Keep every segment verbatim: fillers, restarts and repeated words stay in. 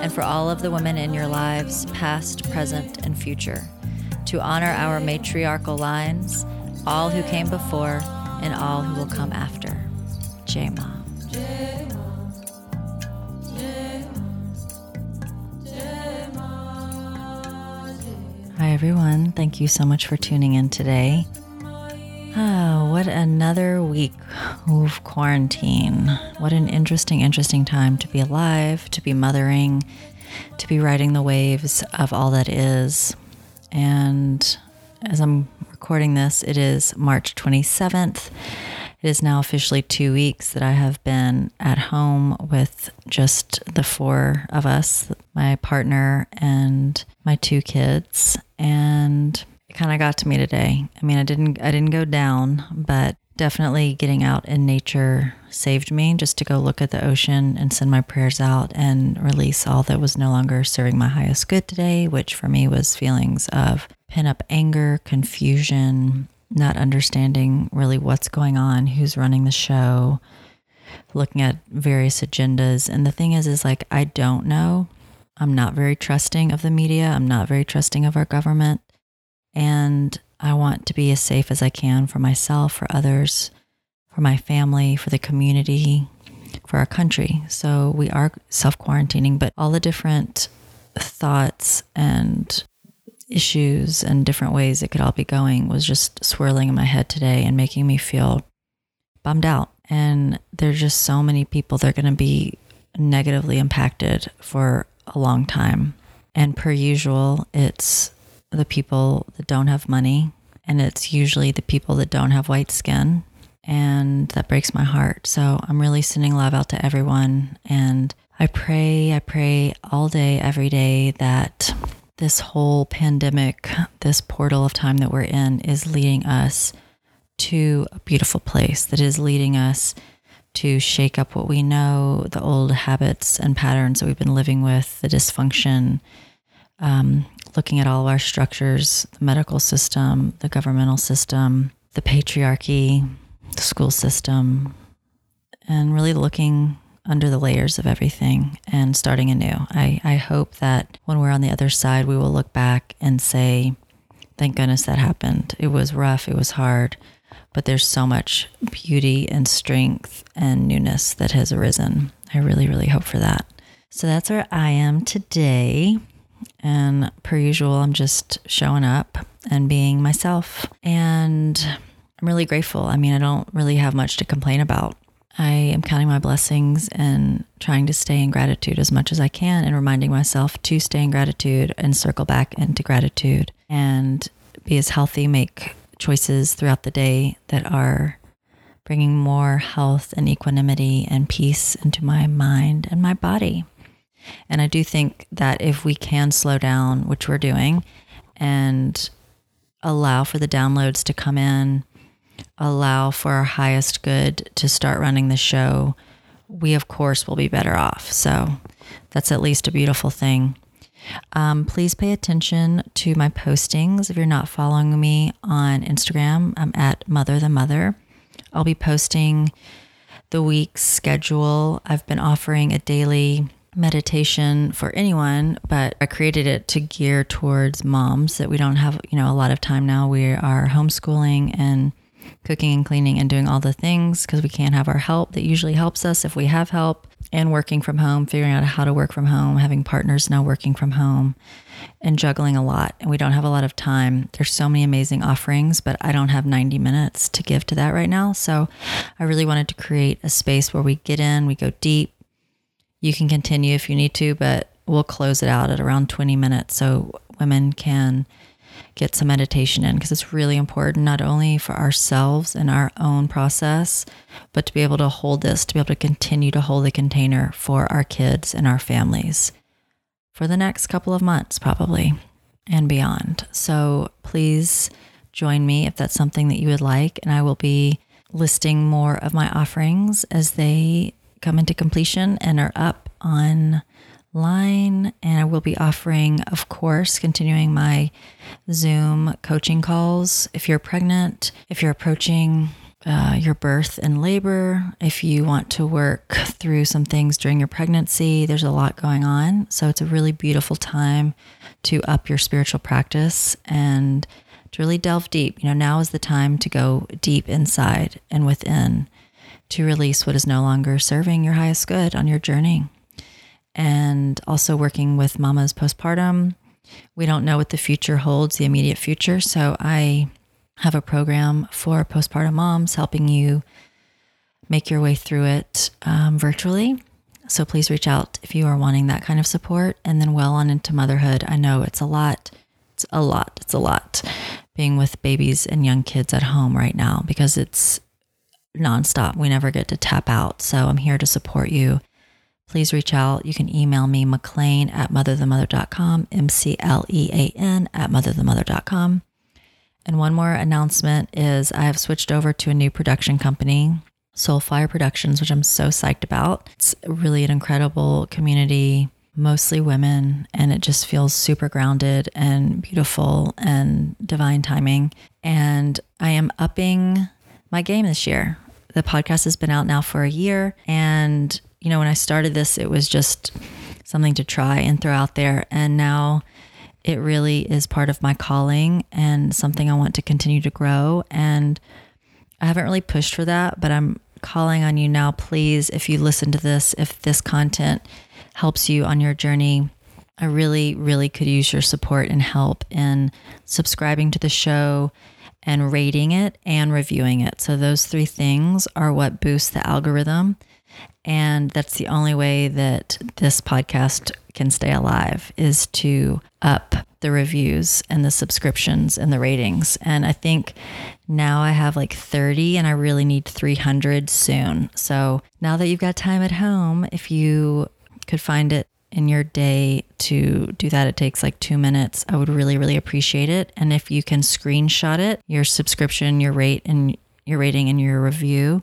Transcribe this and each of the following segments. and for all of the women in your lives, past, present, and future, to honor our matriarchal lines, all who came before and all who will come after. J-Ma. Hi, everyone. Thank you so much for tuning in today. Oh, what another week of quarantine. What an interesting, interesting time to be alive, to be mothering, to be riding the waves of all that is. And as I'm recording this, it is March twenty-seventh. It is now officially two weeks that I have been at home with just the four of us, my partner and my two kids, and it kind of got to me today. I mean, I didn't, I didn't go down, but definitely getting out in nature saved me, just to go look at the ocean and send my prayers out and release all that was no longer serving my highest good today, which for me was feelings of pent-up anger, confusion, not understanding really what's going on, who's running the show, looking at various agendas. And the thing is, is like, I don't know. I'm not very trusting of the media. I'm not very trusting of our government. And I want to be as safe as I can for myself, for others, for my family, for the community, for our country. So we are self-quarantining, but all the different thoughts and issues and different ways it could all be going was just swirling in my head today and making me feel bummed out. And there's just so many people that are going to be negatively impacted for a long time. And per usual, it's the people that don't have money, and it's usually the people that don't have white skin, and that breaks my heart. So I'm really sending love out to everyone, and I pray, I pray all day, every day that this whole pandemic, this portal of time that we're in, is leading us to a beautiful place, that is leading us to shake up what we know, the old habits and patterns that we've been living with, the dysfunction, um, looking at all of our structures, the medical system, the governmental system, the patriarchy, the school system, and really looking under the layers of everything and starting anew. I, I hope that when we're on the other side, we will look back and say, thank goodness that happened. It was rough. It was hard. But there's so much beauty and strength and newness that has arisen. I really, really hope for that. So that's where I am today. And per usual, I'm just showing up and being myself. And I'm really grateful. I mean, I don't really have much to complain about. I am counting my blessings and trying to stay in gratitude as much as I can, and reminding myself to stay in gratitude and circle back into gratitude and be as healthy, make choices throughout the day that are bringing more health and equanimity and peace into my mind and my body. And I do think that if we can slow down, which we're doing, and allow for the downloads to come in, allow for our highest good to start running the show, we of course will be better off. So that's at least a beautiful thing. Um, please pay attention to my postings. If you're not following me on Instagram, I'm at Mother the Mother. I'll be posting the week's schedule. I've been offering a daily meditation for anyone, but I created it to gear towards moms that we don't have, you know, a lot of time now. We are homeschooling and cooking and cleaning and doing all the things because we can't have our help that usually helps us if we have help, and working from home, figuring out how to work from home, having partners now working from home, and juggling a lot. And we don't have a lot of time. There's so many amazing offerings, but I don't have ninety minutes to give to that right now. So I really wanted to create a space where we get in, we go deep. You can continue if you need to, but we'll close it out at around twenty minutes so women can get some meditation in, because it's really important, not only for ourselves and our own process, but to be able to hold this, to be able to continue to hold the container for our kids and our families. for the next couple of months probably and beyond. So please join me if that's something that you would like, and I will be listing more of my offerings as they come into completion and are up online. And I will be offering, of course, continuing my Zoom coaching calls. If you're pregnant, if you're approaching uh, your birth and labor, if you want to work through some things during your pregnancy, there's a lot going on. So it's a really beautiful time to up your spiritual practice and to really delve deep. You know, now is the time to go deep inside and within, to release what is no longer serving your highest good on your journey. And also working with mamas postpartum. We don't know what the future holds, the immediate future. So I have a program for postpartum moms, helping you make your way through it um, virtually. So please reach out if you are wanting that kind of support. And then well on into motherhood. I know it's a lot. It's a lot. It's a lot being with babies and young kids at home right now, because it's nonstop. We never get to tap out. So I'm here to support you. Please reach out. You can email me, McLean at mother the mother dot com, M C L E A N at mother the mother dot com. And one more announcement is I have switched over to a new production company, Soul Fire Productions, which I'm so psyched about. It's really an incredible community, mostly women, and it just feels super grounded and beautiful and divine timing. And I am upping my game this year. The podcast has been out now for a year, and you know, when I started this, it was just something to try and throw out there. And now it really is part of my calling and something I want to continue to grow. And I haven't really pushed for that, but I'm calling on you now. Please, if you listen to this, if this content helps you on your journey, I really, really could use your support and help in subscribing to the show and rating it and reviewing it. So those three things are what boosts the algorithm. And that's the only way that this podcast can stay alive, is to up the reviews and the subscriptions and the ratings. And I think now I have like thirty, and I really need three hundred soon. So now that you've got time at home, if you could find it in your day to do that, it takes like two minutes. I would really, really appreciate it. And if you can screenshot it, your subscription, your rate, and your rating and your review,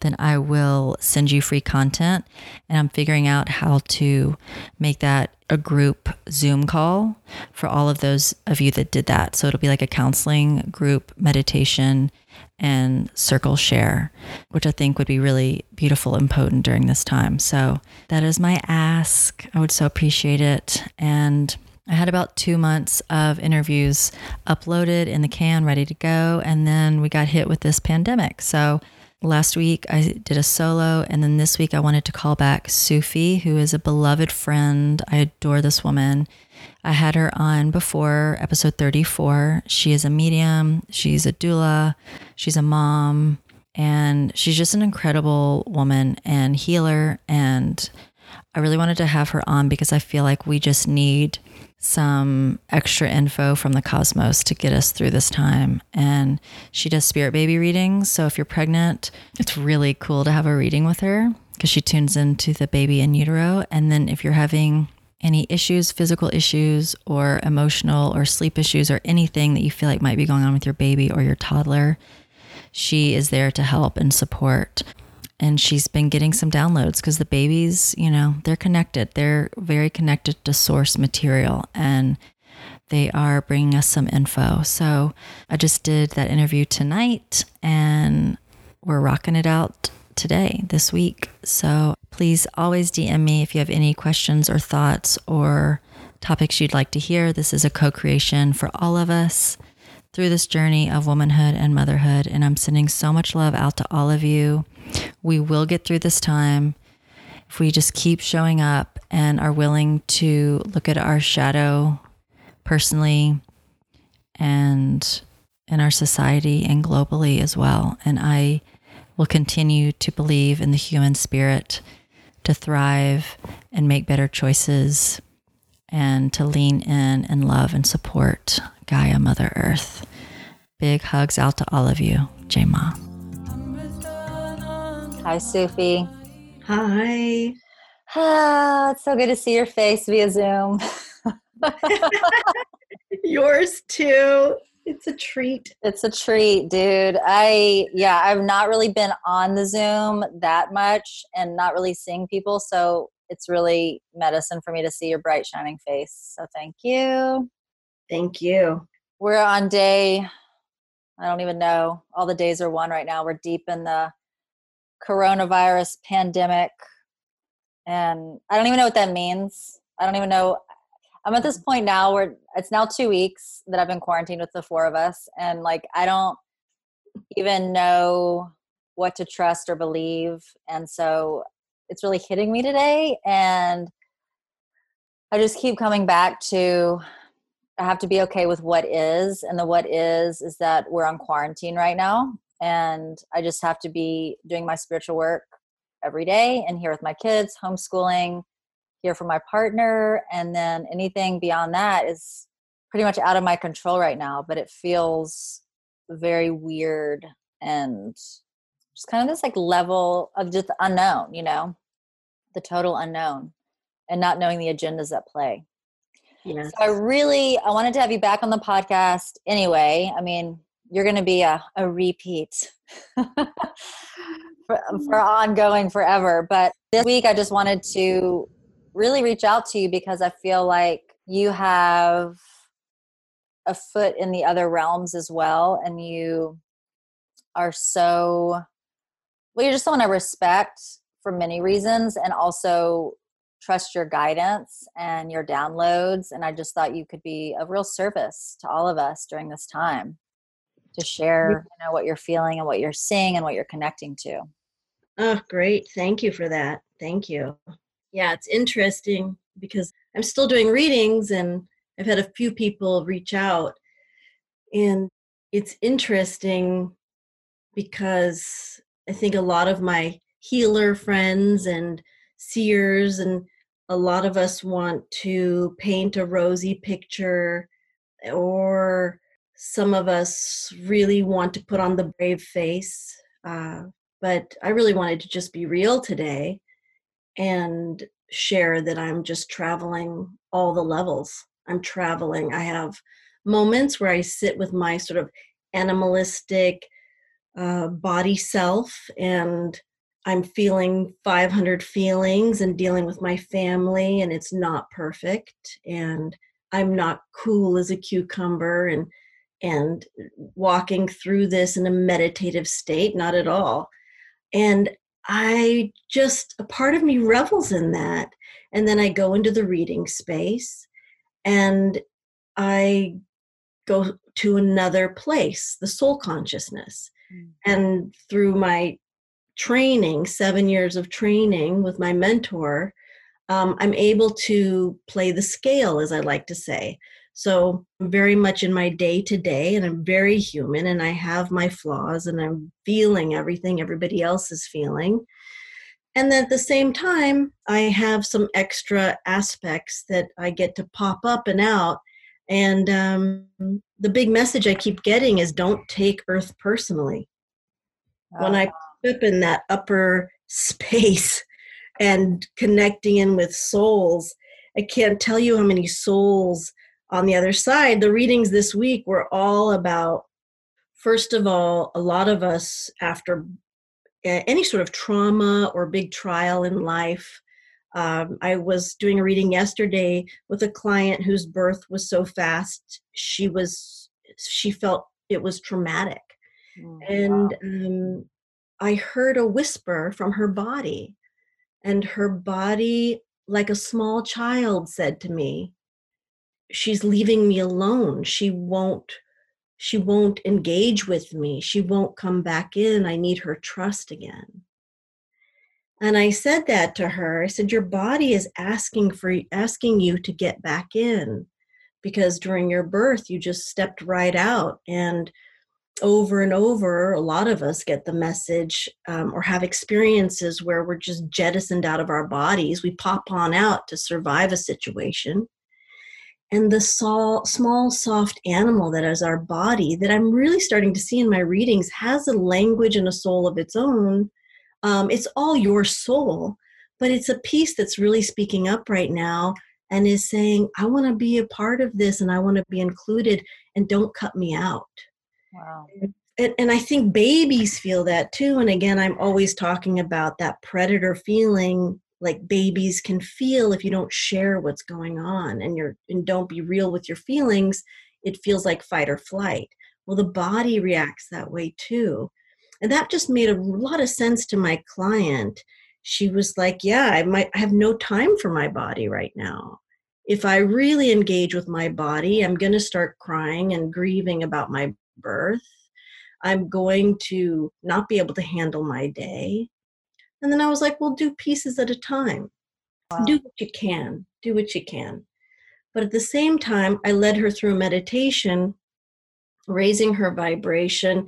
then I will send you free content. And I'm figuring out how to make that a group Zoom call for all of those of you that did that. So it'll be like a counseling, group meditation, and circle share, which I think would be really beautiful and potent during this time. So that is my ask. I would so appreciate it. And I had about two months of interviews uploaded in the can, ready to go. And then we got hit with this pandemic. So last week I did a solo. And then this week I wanted to call back Sufi, who is a beloved friend. I adore this woman. I had her on before, episode thirty-four. She is a medium. She's a doula. She's a mom. And she's just an incredible woman and healer. And I really wanted to have her on because I feel like we just need some extra info from the cosmos to get us through this time. And she does spirit baby readings. So if you're pregnant, it's really cool to have a reading with her because she tunes into the baby in utero. And then if you're having any issues, physical issues or emotional or sleep issues or anything that you feel like might be going on with your baby or your toddler, she is there to help and support. And she's been getting some downloads because the babies, you know, they're connected. They're very connected to source material, and they are bringing us some info. So I just did that interview tonight, and we're rocking it out today, this week. So please always D M me if you have any questions or thoughts or topics you'd like to hear. This is a co-creation for all of us through this journey of womanhood and motherhood. And I'm sending so much love out to all of you. We will get through this time if we just keep showing up and are willing to look at our shadow personally and in our society and globally as well. And I will continue to believe in the human spirit to thrive and make better choices and to lean in and love and support Gaia, Mother Earth. Big hugs out to all of you. J Ma. Hi, Sufi. Hi. Oh, it's so good to see your face via Zoom. Yours too. It's a treat. It's a treat, dude. I, yeah, I've not really been on the Zoom that much and not really seeing people. So it's really medicine for me to see your bright shining face. So thank you. Thank you. We're on day, I don't even know. All the days are one right now. We're deep in the coronavirus pandemic. And I don't even know what that means. I don't even know. I'm at this point now where it's now two weeks that I've been quarantined with the four of us. And like, I don't even know what to trust or believe. And so it's really hitting me today. And I just keep coming back to, I have to be okay with what is. And the what is, is that we're on quarantine right now. And I just have to be doing my spiritual work every day and here with my kids, homeschooling, here for my partner. And then anything beyond that is pretty much out of my control right now, but it feels very weird and just kind of this like level of just unknown, you know, the total unknown and not knowing the agendas at play. Yes. So I really, I wanted to have you back on the podcast anyway. I mean, you're going to be a, a repeat for, for ongoing forever. But this week, I just wanted to really reach out to you because I feel like you have a foot in the other realms as well. And you are so, well, you're just someone I respect for many reasons and also trust your guidance and your downloads. And I just thought you could be of real service to all of us during this time, to share, you know, what you're feeling and what you're seeing and what you're connecting to. Oh, great. Thank you for that. Thank you. Yeah, it's interesting because I'm still doing readings and I've had a few people reach out. And it's interesting because I think a lot of my healer friends and seers and a lot of us want to paint a rosy picture, or some of us really want to put on the brave face, uh, but I really wanted to just be real today and share that I'm just traveling all the levels. I'm traveling. I have moments where I sit with my sort of animalistic uh, body self, and I'm feeling five hundred feelings and dealing with my family, and it's not perfect, and I'm not cool as a cucumber, and and walking through this in a meditative state, not at all. And I just, a part of me revels in that. And then I go into the reading space and I go to another place, the soul consciousness. Mm-hmm. And through my training, seven years of training with my mentor, um, I'm able to play the scale, as I like to say. So I'm very much in my day-to-day, and I'm very human, and I have my flaws, and I'm feeling everything everybody else is feeling. And then at the same time, I have some extra aspects that I get to pop up and out. And um, the big message I keep getting is don't take Earth personally. Uh-huh. When I pop up in that upper space and connecting in with souls, I can't tell you how many souls. On the other side, the readings this week were all about, first of all, a lot of us after any sort of trauma or big trial in life. Um, I was doing a reading yesterday with a client whose birth was so fast, she was she felt it was traumatic. Oh, and wow. um, I heard a whisper from her body, and her body, like a small child, said to me, she's leaving me alone. She won't, she won't engage with me. She won't come back in. I need her trust again. And I said that to her. I said, your body is asking for, asking you to get back in, because during your birth, you just stepped right out. And over and over, a lot of us get the message um, or have experiences where we're just jettisoned out of our bodies. We pop on out to survive a situation. And the small, small, soft animal that is our body, that I'm really starting to see in my readings, has a language and a soul of its own. Um, it's all your soul, But it's a piece that's really speaking up right now and is saying, I want to be a part of this and I want to be included and don't cut me out. Wow. And, and I think babies feel that too. And again, I'm always talking about that predator feeling like babies can feel if you don't share what's going on and you're and don't be real with your feelings, it feels like fight or flight. Well, the body reacts that way too. And that just made a lot of sense to my client. She was like, yeah, I might I have no time for my body right now. If I really engage with my body, I'm going to start crying and grieving about my birth. I'm going to not be able to handle my day. And then I was like, well, do pieces at a time. Wow. Do what you can. Do what you can. But at the same time, I led her through meditation, raising her vibration.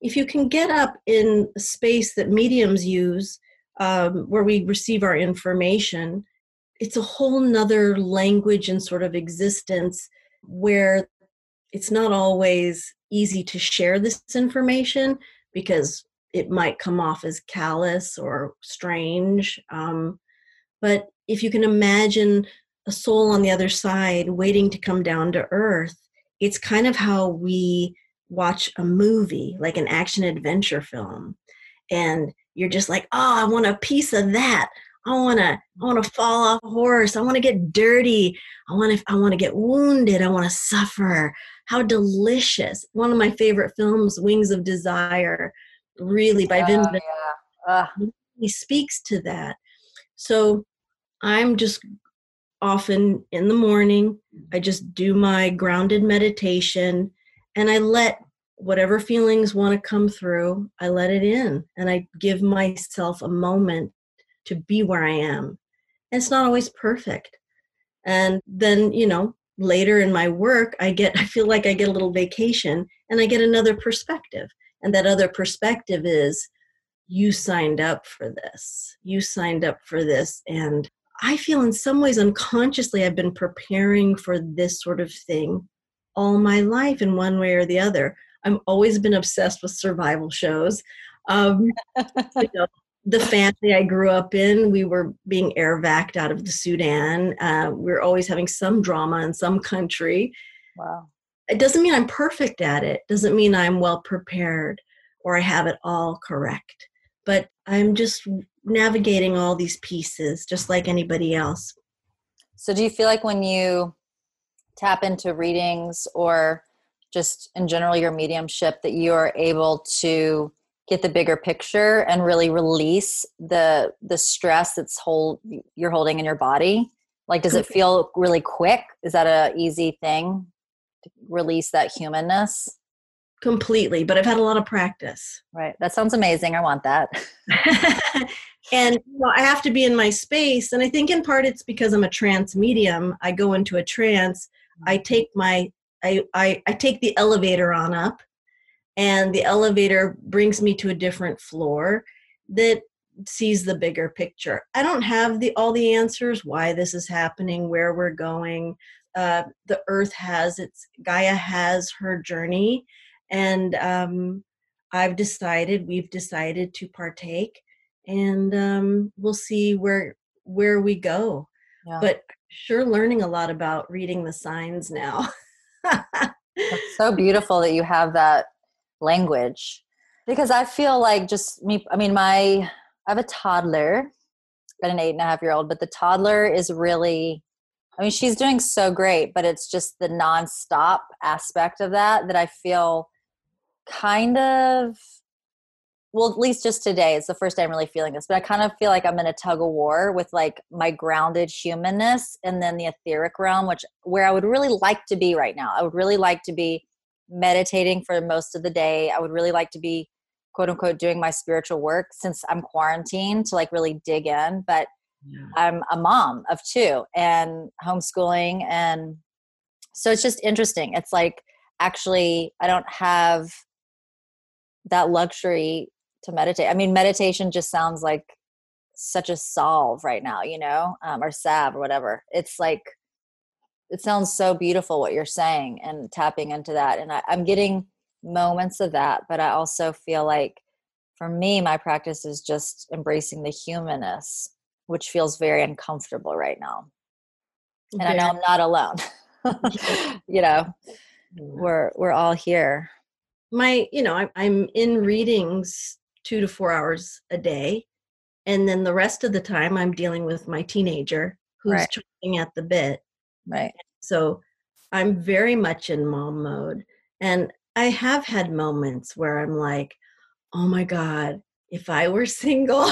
If you can get up in a space that mediums use, um, where we receive our information, it's a whole nother language and sort of existence where it's not always easy to share this information because it might come off as callous or strange. Um, but if you can imagine a soul on the other side waiting to come down to earth, it's kind of how we watch a movie, like an action adventure film. And you're just like, oh, I want a piece of that. I want to, I want to fall off a horse. I want to get dirty. I want to, I want to get wounded. I want to suffer. How delicious. One of my favorite films, Wings of Desire, really by uh, Vim, yeah. uh. He speaks to that. So I'm just often in the morning, I just do my grounded meditation and I let whatever feelings want to come through, I let it in and I give myself a moment to be where I am. And it's not always perfect. And then, you know, later in my work, I get, I feel like I get a little vacation and I get another perspective. And that other perspective is, you signed up for this. You signed up for this. And I feel in some ways unconsciously I've been preparing for this sort of thing all my life in one way or the other. I've always been obsessed with survival shows. Um, you know, the family I grew up in, we were being air vac'd out of the Sudan. Uh, we we're always having some drama in some country. Wow. It doesn't mean I'm perfect at it. Doesn't mean I'm well prepared or I have it all correct. But I'm just navigating all these pieces just like anybody else. So do you feel like when you tap into readings or just in general your mediumship that you are able to get the bigger picture and really release the the stress that's hold you're holding in your body? Like, does it feel really quick? Is that an easy thing? Release that humanness completely, but I've had a lot of practice. Right. That sounds amazing. I want that. And you know, I have to be in my space. And I think in part it's because I'm a trance medium. I go into a trance. I take my, I, I, I take the elevator on up and the elevator brings me to a different floor that sees the bigger picture. I don't have the, all the answers, why this is happening, where we're going. Uh, the earth has its, Gaia has her journey. And um, I've decided, we've decided to partake and um, we'll see where, where we go. Yeah. But sure learning a lot about reading the signs now. It's so beautiful that you have that language because I feel like just me, I mean, my, I have a toddler, but an eight and a half year old, but the toddler is really, I mean, she's doing so great, but it's just the nonstop aspect of that that I feel kind of, well, at least just today, it's the first day I'm really feeling this, but I kind of feel like I'm in a tug of war with like my grounded humanness and then the etheric realm, which where I would really like to be right now. I would really like to be meditating for most of the day. I would really like to be, quote unquote, doing my spiritual work since I'm quarantined to like really dig in. But yeah. I'm a mom of two and homeschooling. And so it's just interesting. It's like, actually, I don't have that luxury to meditate. I mean, meditation just sounds like such a solve right now, you know, um, or salve or whatever. It's like, it sounds so beautiful what you're saying and tapping into that. And I, I'm getting moments of that, but I also feel like for me, my practice is just embracing the humanness which feels very uncomfortable right now. And yeah. I know I'm not alone. You know, we're we're all here. My, you know, I, I'm in readings two to four hours a day. And then the rest of the time I'm dealing with my teenager who's right. chomping at the bit. Right. So I'm very much in mom mode. And I have had moments where I'm like, oh my God, if I were single,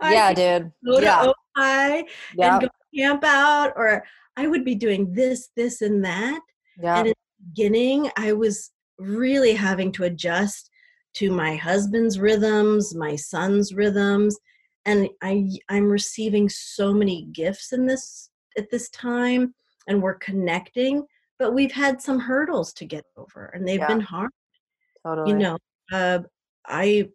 I yeah, dude. go to yeah. Ojai yeah. and go camp out, or I would be doing this, this, and that. Yeah. And in the beginning, I was really having to adjust to my husband's rhythms, my son's rhythms. And I, I'm receiving so many gifts in this at this time, and we're connecting, but we've had some hurdles to get over, and they've yeah. been hard. Totally. You know, uh, I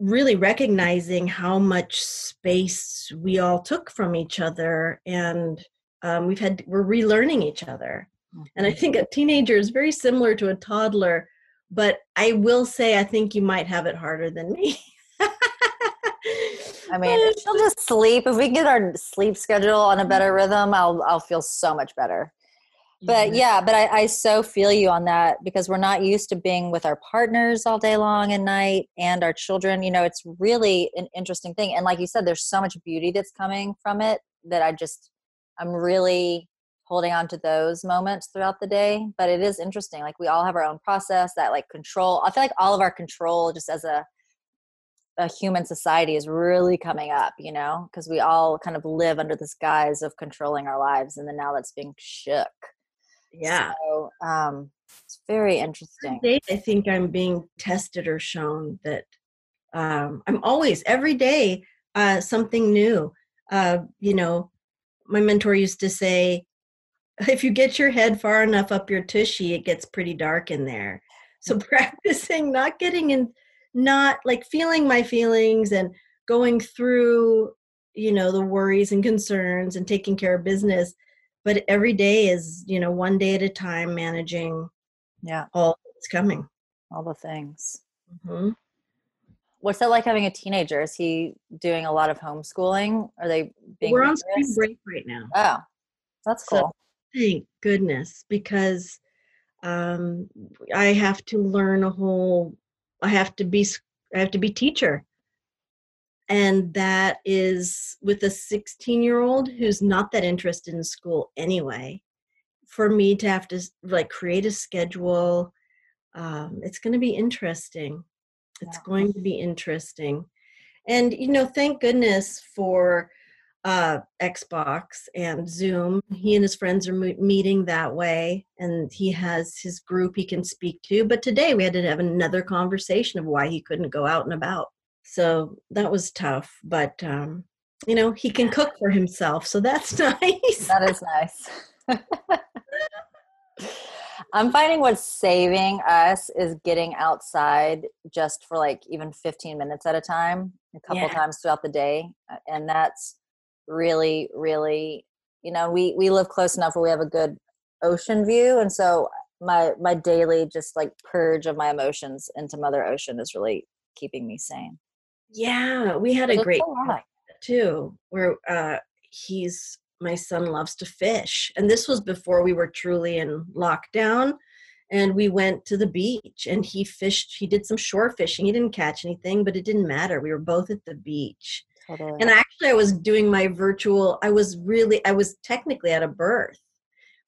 really recognizing how much space we all took from each other, and um, we've had, we're relearning each other. Mm-hmm. And I think a teenager is very similar to a toddler, but I will say, I think you might have it harder than me. I mean, if she'll just sleep. If we can get our sleep schedule on a better rhythm, I'll I'll feel so much better. But yeah, but I, I so feel you on that, because we're not used to being with our partners all day long and night, and our children. You know, it's really an interesting thing. And like you said, there's so much beauty that's coming from it that I just, I'm really holding on to those moments throughout the day. But it is interesting. Like, we all have our own process, that like control. I feel like all of our control just as a, a human society is really coming up, you know, because we all kind of live under this guise of controlling our lives. And then now that's being shook. Yeah. So, um, it's very interesting. I think I'm being tested or shown that, um, I'm always, every day, uh, something new. Uh, you know, my mentor used to say, if you get your head far enough up your tushy, it gets pretty dark in there. So practicing not getting in, not like feeling my feelings and going through, you know, the worries and concerns and taking care of business. But every day is, you know, one day at a time, managing yeah, all that's coming. All the things. Mm-hmm. What's that like having a teenager? Is he doing a lot of homeschooling? Are they being We're nervous? On spring break right now. Oh, that's cool. So, thank goodness, because um, I have to learn a whole, I have to be, I have to be teacher. And that is with a sixteen-year-old who's not that interested in school anyway. For me to have to like create a schedule, um, it's going to be interesting. It's yeah. going to be interesting. And, you know, thank goodness for uh, Xbox and Zoom. He and his friends are mo- meeting that way, and he has his group he can speak to. But today we had to have another conversation of why he couldn't go out and about. So that was tough, but, um, you know, he can cook for himself. So that's nice. That is nice. I'm finding what's saving us is getting outside just for like even fifteen minutes at a time, a couple yeah. times throughout the day. And that's really, really, you know, we, we live close enough where we have a good ocean view. And so my, my daily just like purge of my emotions into Mother Ocean is really keeping me sane. Yeah, we had a great time too, where uh, he's, my son loves to fish. And this was before we were truly in lockdown. And we went to the beach and he fished, he did some shore fishing. He didn't catch anything, but it didn't matter. We were both at the beach. Totally. And actually I was doing my virtual, I was really, I was technically at a birth,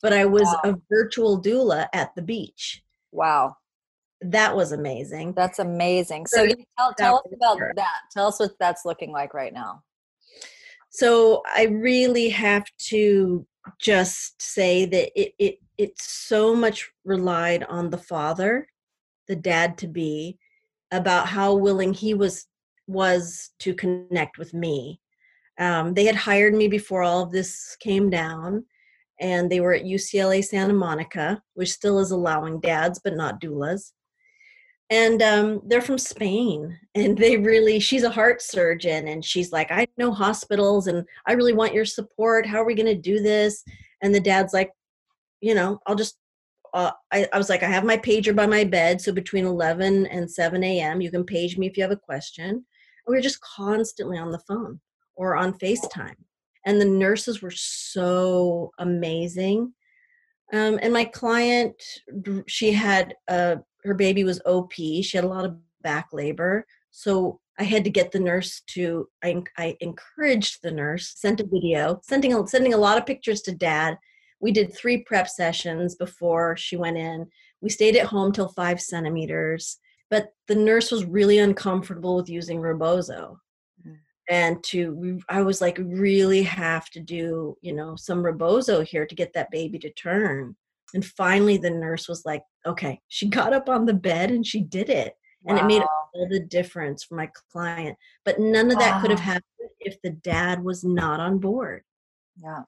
but I was wow. a virtual doula at the beach. Wow. That was amazing. That's amazing. So you tell, tell us about that. Tell us what that's looking like right now. So I really have to just say that it it it so much relied on the father, the dad to be, about how willing he was was to connect with me. Um, they had hired me before all of this came down. And they were at U C L A Santa Monica, which still is allowing dads, but not doulas. And um, they're from Spain, and they really, she's a heart surgeon, and she's like, I know hospitals, and I really want your support. How are we going to do this? And the dad's like, you know, I'll just, uh, I, I was like, I have my pager by my bed, so between eleven and seven a.m., you can page me if you have a question. And we were just constantly on the phone or on FaceTime. And the nurses were so amazing. Um, and my client, she had, uh, her baby was O P. She had a lot of back labor. So I had to get the nurse to, I, I encouraged the nurse, sent a video, sending a, sending a lot of pictures to dad. We did three prep sessions before she went in. We stayed at home till five centimeters, but the nurse was really uncomfortable with using Rebozo. And to, I was like, really have to do, you know, some Rebozo here to get that baby to turn. And finally, the nurse was like, okay, she got up on the bed and she did it. Wow. And it made all the difference for my client. But none of that wow. could have happened if the dad was not on board. Yeah.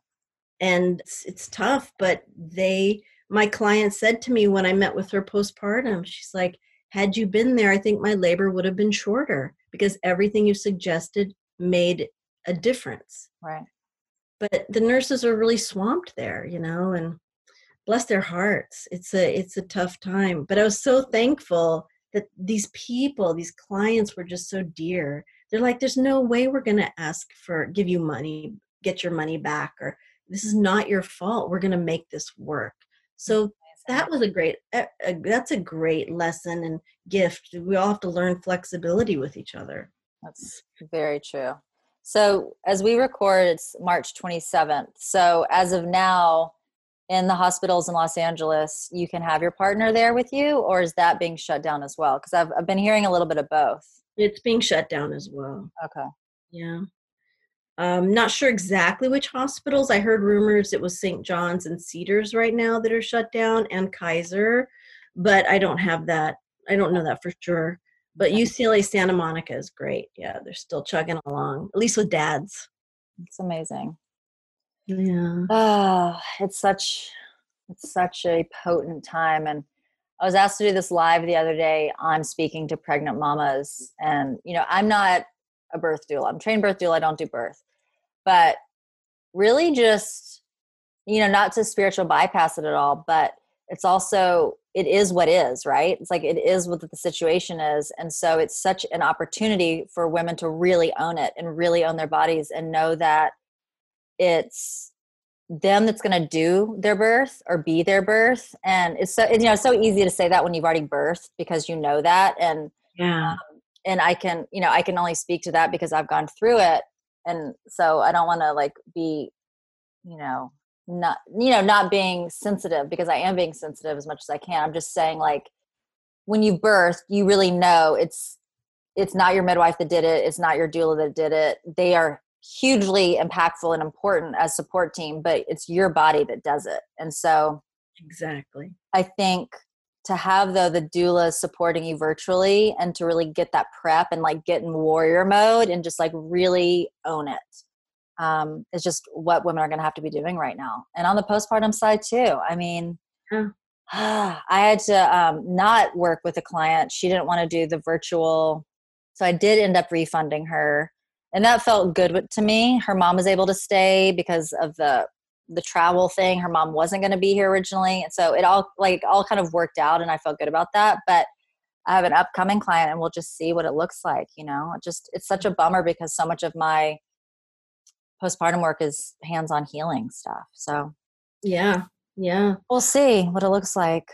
And it's, it's tough, but they, my client said to me when I met with her postpartum, she's like, had you been there, I think my labor would have been shorter because everything you suggested made a difference. Right. But the nurses are really swamped there, you know, and bless their hearts. It's a, it's a tough time, but I was so thankful that these people, these clients were just so dear. They're like, there's no way we're going to ask for, give you money, get your money back, or this is not your fault. We're going to make this work. So that was a great, a, a, that's a great lesson and gift. We all have to learn flexibility with each other. That's very true. So as we record, it's March twenty-seventh. So as of now, in the hospitals in Los Angeles, you can have your partner there with you, or is that being shut down as well? Because I've, I've been hearing a little bit of both. It's being shut down as well. Okay. Yeah. Um, not sure exactly which hospitals. I heard rumors it was Saint John's and Cedars right now that are shut down, and Kaiser, but I don't have that. I don't know that for sure. But U C L A Santa Monica is great. Yeah, they're still chugging along, at least with dads. It's amazing. Yeah. Oh, it's such, it's such a potent time. And I was asked to do this live the other day. I'm speaking to pregnant mamas, and you know, I'm not a birth doula. I'm trained birth doula. I don't do birth, but really just, you know, not to spiritual bypass it at all, but it's also, it is what is, right? It's like, it is what the situation is. And so it's such an opportunity for women to really own it and really own their bodies and know that it's them that's going to do their birth or be their birth. And it's so, you know, it's so easy to say that when you've already birthed, because you know that. And, yeah. um, and I can, you know, I can only speak to that because I've gone through it. And so I don't want to like be, you know, not, you know, not being sensitive, because I am being sensitive as much as I can. I'm just saying, like, when you birth, you really know it's, it's not your midwife that did it. It's not your doula that did it. They are hugely impactful and important as support team, but it's your body that does it. And so exactly. I think to have though the doula supporting you virtually and to really get that prep and like get in warrior mode and just like really own it. Um, it's just what women are going to have to be doing right now. And on the postpartum side too. I mean, yeah. I had to um, not work with a client. She didn't want to do the virtual. So I did end up refunding her. And that felt good to me. Her mom was able to stay because of the the travel thing. Her mom wasn't going to be here originally. And so it all like all kind of worked out, and I felt good about that. But I have an upcoming client, and we'll just see what it looks like, you know. It just it's such a bummer because so much of my postpartum work is hands-on healing stuff. So yeah, yeah. We'll see what it looks like.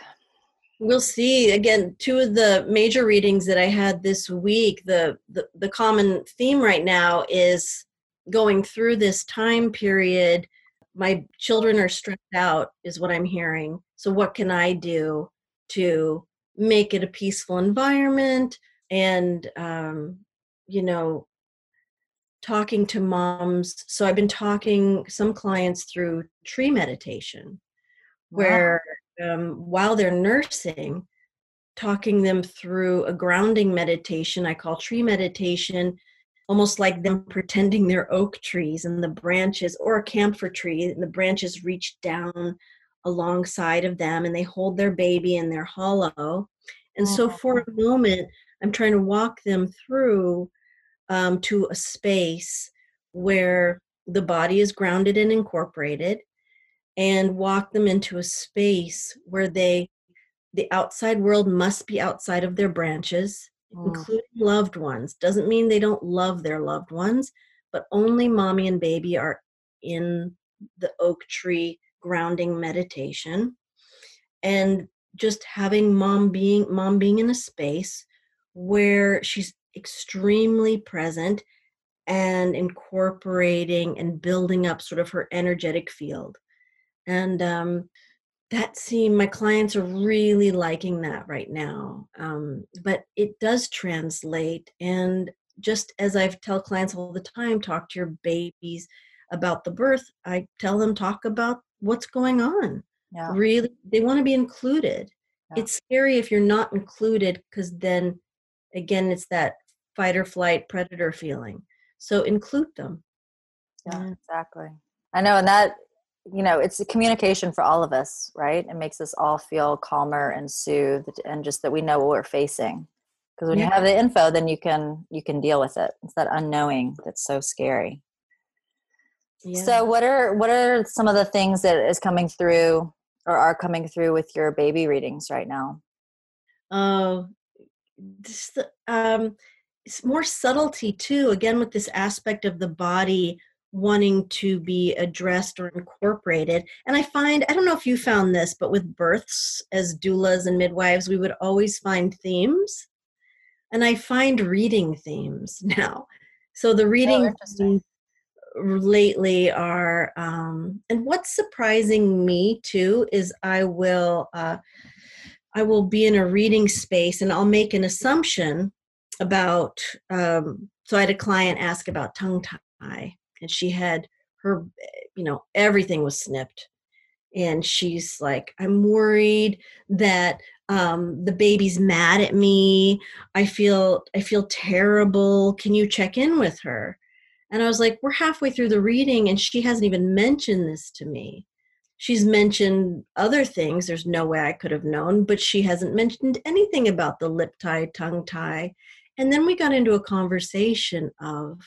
We'll see. Again, two of the major readings that I had this week, the, the the common theme right now is going through this time period. My children are stressed out is what I'm hearing. So what can I do to make it a peaceful environment? And, um, you know, talking to moms. So I've been talking some clients through tree meditation where... Wow. Um, while they're nursing, talking them through a grounding meditation I call tree meditation, almost like them pretending they're oak trees and the branches, or a camphor tree, and the branches reach down alongside of them and they hold their baby in their hollow. And so for a moment, I'm trying to walk them through um, to a space where the body is grounded and incorporated, and walk them into a space where they, the outside world must be outside of their branches, mm. including loved ones. Doesn't mean they don't love their loved ones, but only mommy and baby are in the oak tree grounding meditation. And just having mom being mom being in a space where she's extremely present and incorporating and building up sort of her energetic field. And um, that seemed, my clients are really liking that right now. Um, but it does translate. And just as I tell clients all the time, talk to your babies about the birth, I tell them, talk about what's going on. Yeah. Really, they want to be included. Yeah. It's scary if you're not included, because then, again, it's that fight or flight predator feeling. So include them. Yeah, yeah, exactly. I know, and that, you know, it's a communication for all of us, right? It makes us all feel calmer and soothed, and just that we know what we're facing. Because when yeah. you have the info, then you can you can deal with it. It's that unknowing that's so scary. Yeah. So, what are what are some of the things that is coming through, or are coming through, with your baby readings right now? Oh, uh, this um, it's more subtlety too. Again, with this aspect of the body wanting to be addressed or incorporated. And I find, I don't know if you found this, but with births as doulas and midwives, we would always find themes. And I find reading themes now. So the reading oh, lately are, um, and what's surprising me too is I will, uh, I will be in a reading space and I'll make an assumption about, um, so I had a client ask about tongue tie, and she had her, you know, everything was snipped. And she's like, I'm worried that um, the baby's mad at me. I feel, I feel terrible. Can you check in with her? And I was like, we're halfway through the reading and she hasn't even mentioned this to me. She's mentioned other things. There's no way I could have known, but she hasn't mentioned anything about the lip tie, tongue tie. And then we got into a conversation of,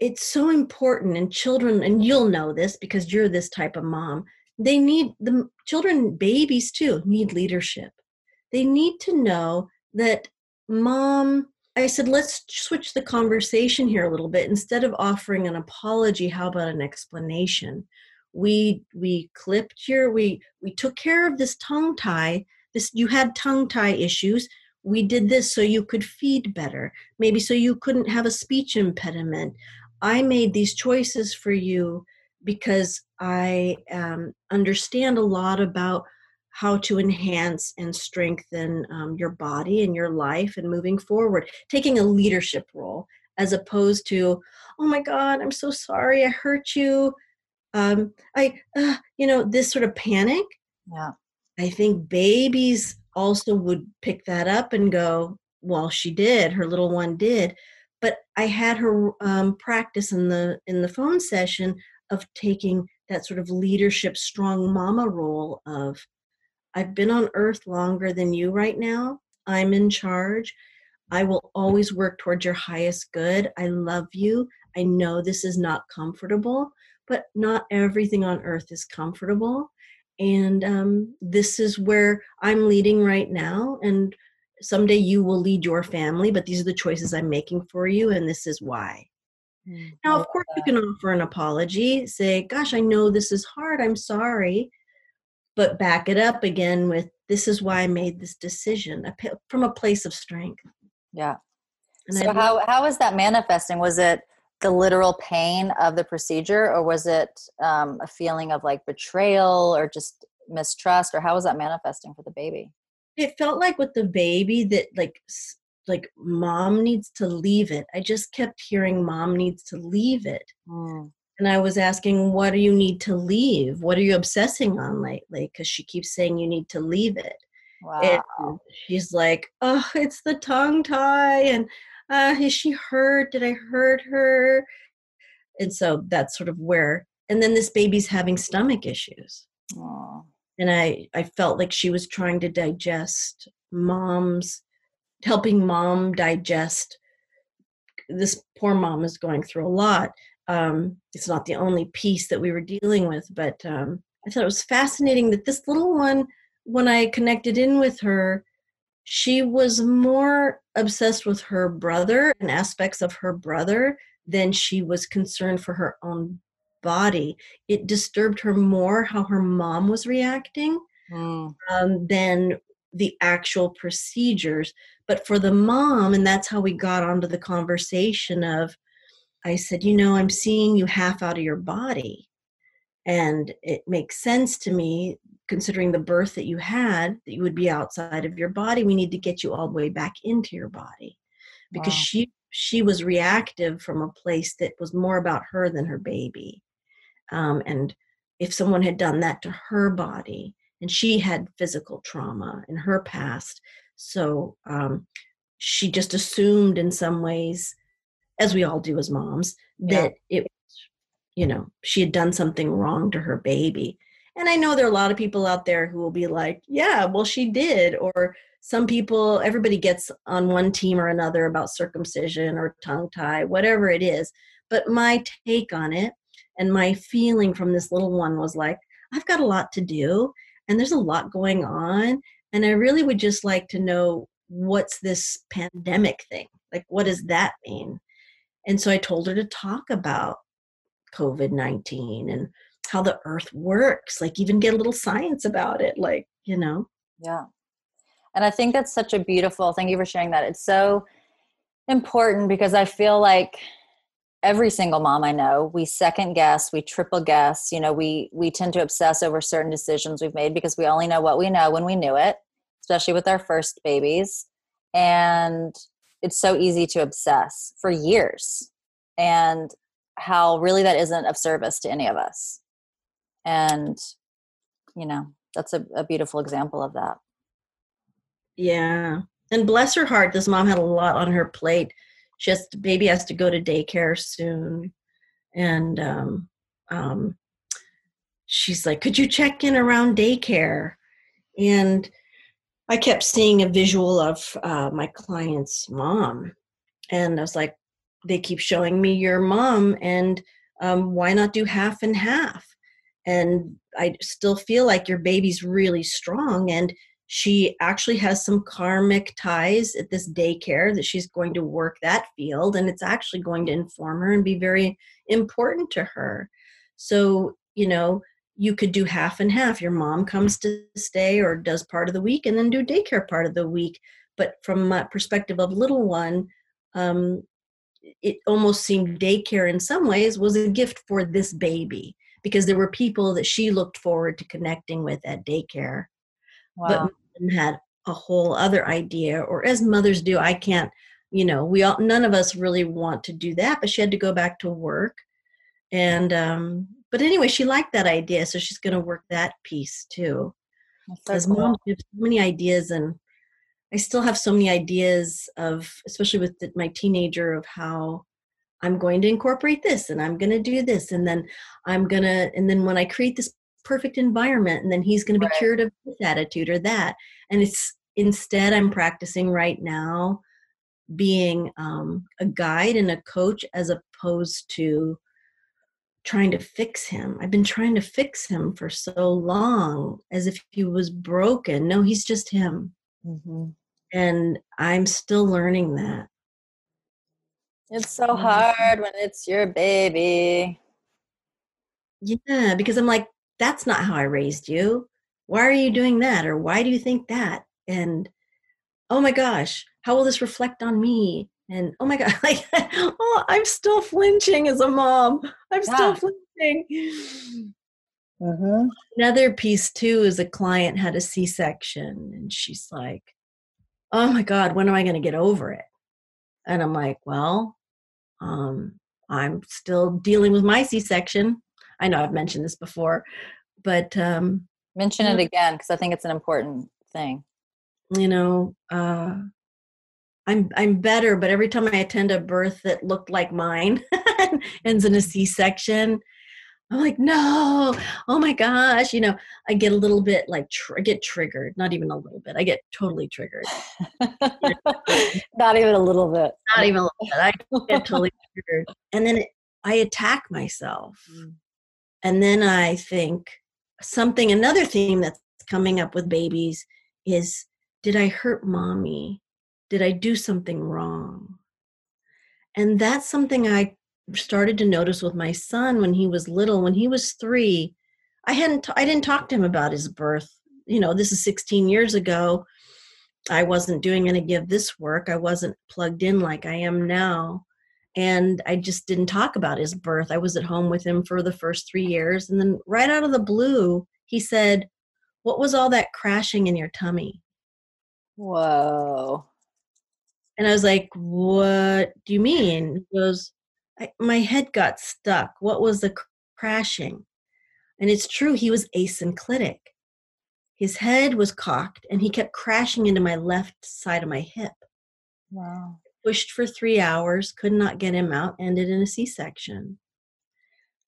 it's so important, and children, and you'll know this because you're this type of mom, they need, the children, babies too, need leadership. They need to know that mom, I said, let's switch the conversation here a little bit. Instead of offering an apology, how about an explanation? We we clipped your, we we took care of this tongue tie. This, you had tongue tie issues. We did this so you could feed better, maybe so you couldn't have a speech impediment. I made these choices for you because I um, understand a lot about how to enhance and strengthen um, your body and your life and moving forward, taking a leadership role as opposed to, oh my God, I'm so sorry, I hurt you. Um, I, uh, you know, this sort of panic. Yeah, I think babies also would pick that up and go, well, she did, her little one did. But I had her um, practice in the in the phone session of taking that sort of leadership, strong mama role of, I've been on earth longer than you right now. I'm in charge. I will always work towards your highest good. I love you. I know this is not comfortable, but not everything on earth is comfortable. And um, this is where I'm leading right now. And someday you will lead your family, but these are the choices I'm making for you. And this is why. Now, of course, you can offer an apology, say, gosh, I know this is hard, I'm sorry, but back it up again with, this is why I made this decision, from a place of strength. Yeah. And so how, how is that manifesting? Was it the literal pain of the procedure, or was it um, a feeling of like betrayal or just mistrust, or how was that manifesting for the baby? It felt like with the baby that like Like mom needs to leave it. I just kept hearing mom needs to leave it. Mm. And I was asking, what do you need to leave? What are you obsessing on lately? Because she keeps saying you need to leave it. Wow. And she's like, oh, it's the tongue tie. And uh, is she hurt? Did I hurt her? And so that's sort of where, and then this baby's having stomach issues. Aww. And I, I felt like she was trying to digest mom's helping mom digest. This poor mom is going through a lot. Um, it's not the only piece that we were dealing with, but um, I thought it was fascinating that this little one, when I connected in with her, she was more obsessed with her brother and aspects of her brother than she was concerned for her own body. It disturbed her more how her mom was reacting mm. um, than the actual procedures. But for the mom, and that's how we got onto the conversation of, I said, you know, I'm seeing you half out of your body. And it makes sense to me, considering the birth that you had, that you would be outside of your body. We need to get you all the way back into your body. Because wow. she she was reactive from a place that was more about her than her baby. Um, and if someone had done that to her body, and she had physical trauma in her past, so um, she just assumed in some ways, as we all do as moms, that yeah. it, you know, she had done something wrong to her baby. And I know there are a lot of people out there who will be like, yeah, well, she did. Or some people, everybody gets on one team or another about circumcision or tongue tie, whatever it is. But my take on it and my feeling from this little one was like, I've got a lot to do and there's a lot going on. And I really would just like to know, what's this pandemic thing? Like, what does that mean? And so I told her to talk about covid nineteen and how the earth works, like even get a little science about it, like, you know. Yeah. And I think that's such a beautiful, thank you for sharing that. It's so important because I feel like every single mom I know, we second guess, we triple guess, you know, we, we tend to obsess over certain decisions we've made because we only know what we know when we knew it, especially with our first babies. And it's so easy to obsess for years, and how really that isn't of service to any of us. And, you know, that's a, a beautiful example of that. Yeah. And bless her heart, this mom had a lot on her plate. She has to, baby has to go to daycare soon. And um, um, she's like, could you check in around daycare? And I kept seeing a visual of uh, my client's mom. And I was like, they keep showing me your mom, and um, why not do half and half? And I still feel like your baby's really strong, and she actually has some karmic ties at this daycare that she's going to work that field, and it's actually going to inform her and be very important to her. So, you know, you could do half and half. Your mom comes to stay or does part of the week and then do daycare part of the week. But from my perspective of little one, um, it almost seemed daycare in some ways was a gift for this baby, because there were people that she looked forward to connecting with at daycare. Wow. But mom had a whole other idea, or as mothers do, I can't, you know, we all, none of us really want to do that, but she had to go back to work. And, um, but anyway, she liked that idea. So she's going to work that piece too. Because mom gives so many ideas, and I still have so many ideas of, especially with the, my teenager, of how I'm going to incorporate this and I'm going to do this. And then I'm going to, and then when I create this perfect environment, and then he's going to be cured of this attitude or that. And it's instead I'm practicing right now being um, a guide and a coach, as opposed to trying to fix him. I've been trying to fix him for so long, as if he was broken. No, he's just him. Mm-hmm. And I'm still learning that. It's so hard when it's your baby. Yeah, because I'm like, that's not how I raised you. Why are you doing that? Or why do you think that? And oh my gosh, how will this reflect on me? And oh my God, like, oh, I'm still flinching as a mom. I'm yeah. still flinching. Uh-huh. Another piece too is a client had a C-section, and she's like, oh my God, when am I going to get over it? And I'm like, well, um, I'm still dealing with my C-section. I know I've mentioned this before, but um, mention it again, because I think it's an important thing. You know, uh, I'm I'm better, but every time I attend a birth that looked like mine ends in a C-section, I'm like, no, oh my gosh. You know, I get a little bit like, tr- I get triggered. Not even a little bit. I get totally triggered. Not even a little bit. Not even a little bit. I get totally triggered. And then it, I attack myself. Mm. And then I think something, another theme that's coming up with babies is, did I hurt mommy? Did I do something wrong? And that's something I started to notice with my son when he was little, when he was three, I hadn't, t- I didn't talk to him about his birth. You know, this is sixteen years ago. I wasn't doing any of this work. I wasn't plugged in like I am now. And I just didn't talk about his birth. I was at home with him for the first three years. And then right out of the blue, he said, "What was all that crashing in your tummy?" Whoa. And I was like, "What do you mean?" He goes, I, "My head got stuck. What was the cr- crashing? And it's true. He was asynclitic. His head was cocked and he kept crashing into my left side of my hip. Wow. Pushed for three hours, could not get him out, ended in a C-section.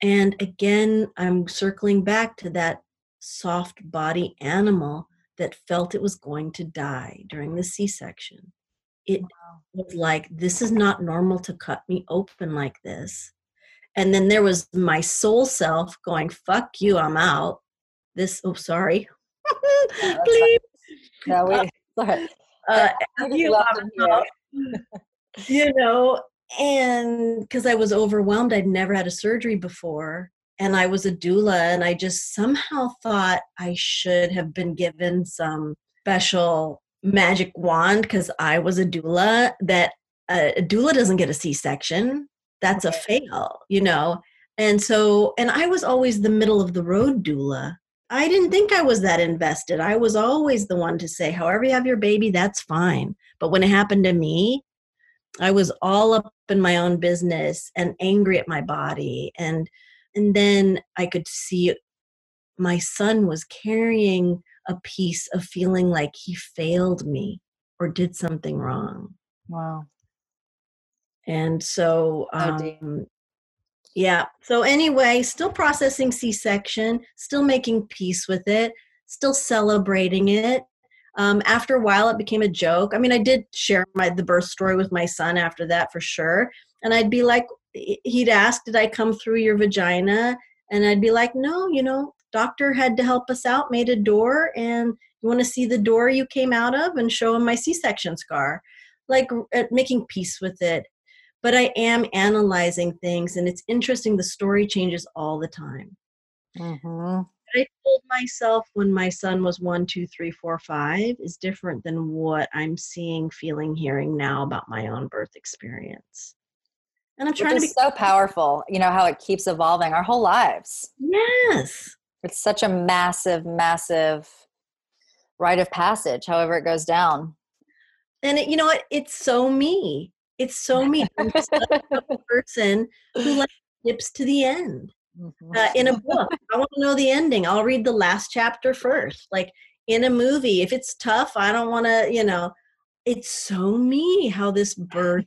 And again, I'm circling back to that soft body animal that felt it was going to die during the C-section. It wow. was like, this is not normal to cut me open like this. And then there was my soul self going, "Fuck you, I'm out. This, oh, sorry. Please. No, wait. Sorry. Uh, uh, you, I'm out. You know, and because I was overwhelmed, I'd never had a surgery before, and I was a doula, and I just somehow thought I should have been given some special magic wand because I was a doula, that uh, a doula doesn't get a C-section. That's a fail, you know. And so, and I was always the middle of the road doula. I didn't think I was that invested. I was always the one to say, however you have your baby, that's fine. But when it happened to me, I was all up in my own business and angry at my body. And and then I could see my son was carrying a piece of feeling like he failed me or did something wrong. Wow. And so, um, yeah. So anyway, still processing C-section, still making peace with it, still celebrating it. Um, after a while, it became a joke. I mean, I did share my the birth story with my son after that for sure. And I'd be like, he'd ask, "Did I come through your vagina?" And I'd be like, "No, you know, doctor had to help us out, made a door, and you want to see the door you came out of?" And show him my C-section scar, like uh, making peace with it. But I am analyzing things, and it's interesting. The story changes all the time. Mm-hmm. I told myself when my son was one, two, three, four, five is different than what I'm seeing, feeling, hearing now about my own birth experience. And I'm trying to be so powerful, you know, how it keeps evolving our whole lives. Yes. It's such a massive, massive rite of passage, however it goes down. And it, you know what? It's so me. It's so me. I'm such a person who like dips to the end. Uh, in a book, I want to know the ending. I'll read the last chapter first. Like in a movie, if it's tough, I don't want to, you know, it's so me how this birth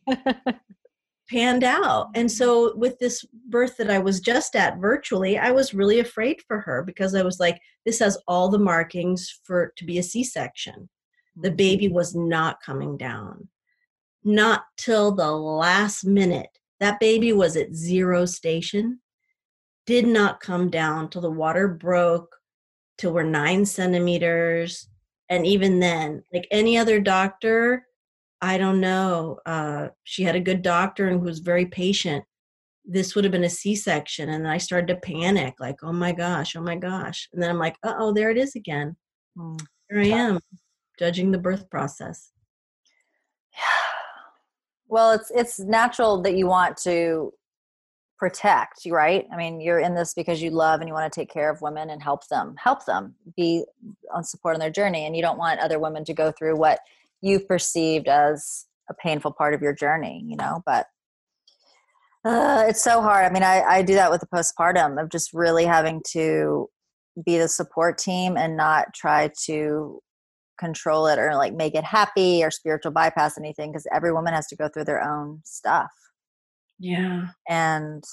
panned out. And so with this birth that I was just at virtually, I was really afraid for her because I was like, this has all the markings for to be a C-section. The baby was not coming down. Not till the last minute. That baby was at zero station. Did not come down till the water broke, till we're nine centimeters. And even then, like any other doctor, I don't know. Uh, she had a good doctor and who was very patient. This would have been a C-section. And I started to panic, like, oh my gosh, oh my gosh. And then I'm like, uh-oh, there it is again. Mm. Here I am, judging the birth process. Well, it's it's natural that you want to protect, right? I mean, you're in this because you love and you want to take care of women and help them, help them be on support on their journey. And you don't want other women to go through what you've perceived as a painful part of your journey, you know, but uh, it's so hard. I mean, I, I do that with the postpartum of just really having to be the support team and not try to control it or like make it happy or spiritual bypass anything because every woman has to go through their own stuff. Yeah. And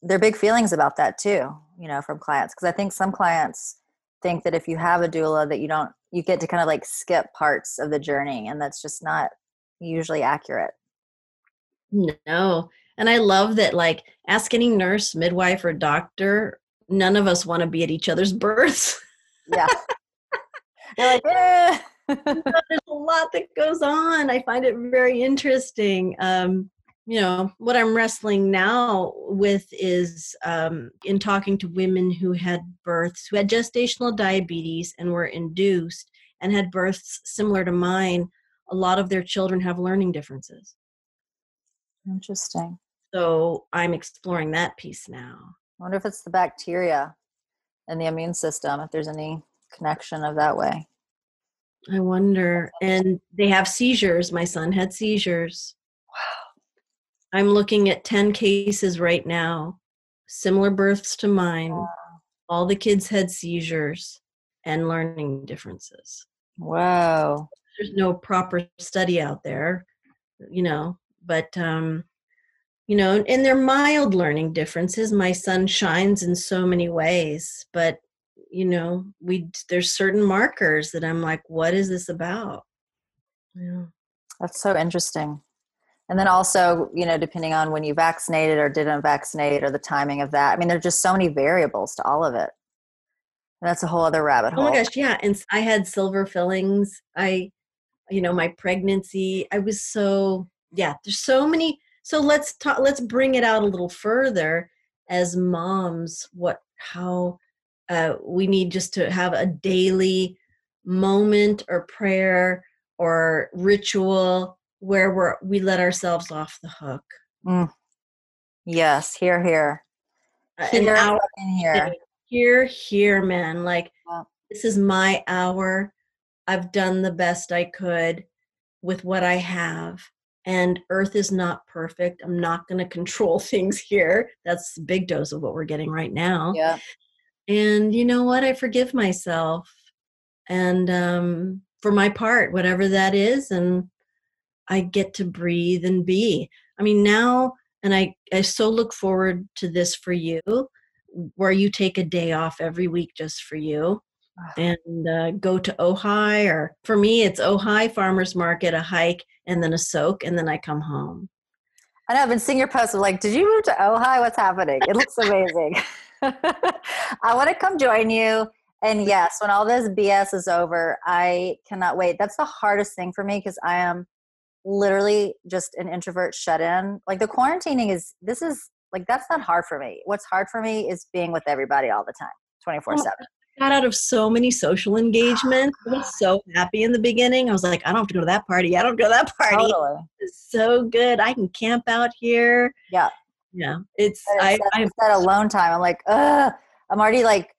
there are big feelings about that too, you know, from clients. Because I think some clients think that if you have a doula that you don't, you get to kind of like skip parts of the journey. And that's just not usually accurate. No. And I love that, like, ask any nurse, midwife, or doctor, none of us want to be at each other's births. Yeah. You're like, eh. There's a lot that goes on. I find it very interesting. Um, you know, what I'm wrestling now with is um, in talking to women who had births, who had gestational diabetes and were induced and had births similar to mine, a lot of their children have learning differences. Interesting. So I'm exploring that piece now. I wonder if it's the bacteria and the immune system, if there's any connection of that way. I wonder. And they have seizures. My son had seizures. Wow. I'm looking at ten cases right now, similar births to mine. Wow. All the kids had seizures and learning differences. Wow. There's no proper study out there, you know, but, um, you know, and they're mild learning differences. My son shines in so many ways, but you know, we, there's certain markers that I'm like, what is this about? Yeah. That's so interesting. And then also, you know, depending on when you vaccinated or didn't vaccinate or the timing of that, I mean, there are just so many variables to all of it. And that's a whole other rabbit hole. Oh my gosh. Yeah. And I had silver fillings. I, you know, my pregnancy, I was so, yeah, there's so many. So let's talk, let's bring it out a little further as moms, what, how, Uh, we need just to have a daily moment or prayer or ritual where we're, we let ourselves off the hook. Mm. Yes. Hear, hear. Uh, hear, hour, hear. Hear, hear, man. Like, yeah. This is my hour. I've done the best I could with what I have. And earth is not perfect. I'm not going to control things here. That's a big dose of what we're getting right now. Yeah. And you know what? I forgive myself and um, for my part, whatever that is. And I get to breathe and be. I mean, now, and I, I so look forward to this for you, where you take a day off every week just for you. Wow. And uh, go to Ojai, or for me, it's Ojai Farmers Market, a hike, and then a soak, and then I come home. I know, I've been seeing your posts of like, did you move to Ojai? What's happening? It looks amazing. I want to come join you. And yes, when all this B S is over, I cannot wait. That's the hardest thing for me because I am literally just an introvert shut in. Like the quarantining is, this is like, that's not hard for me. What's hard for me is being with everybody all the time, twenty-four seven. Oh, I got out of so many social engagements. I was so happy in the beginning. I was like, I don't have to go to that party. I don't go to that party. Totally. It's so good. I can camp out here. Yeah. Yeah, it's I, I that alone time. I'm like, ugh, I'm already like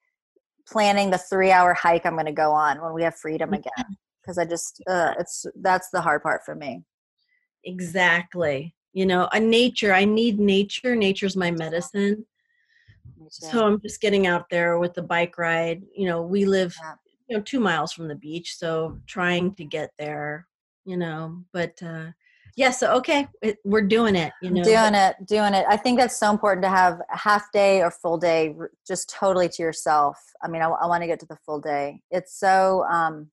planning the three hour hike I'm going to go on when we have freedom again. Cause I just, uh, it's, that's the hard part for me. Exactly. You know, a nature, I need nature. Nature's my medicine. So I'm just getting out there with the bike ride. You know, we live, yeah. you know, two miles from the beach. So trying to get there, you know, but, uh, yeah. So, okay. It, we're doing it, you know, doing it, doing it. I think that's so important to have a half day or full day, just totally to yourself. I mean, I, I want to get to the full day. It's so, um,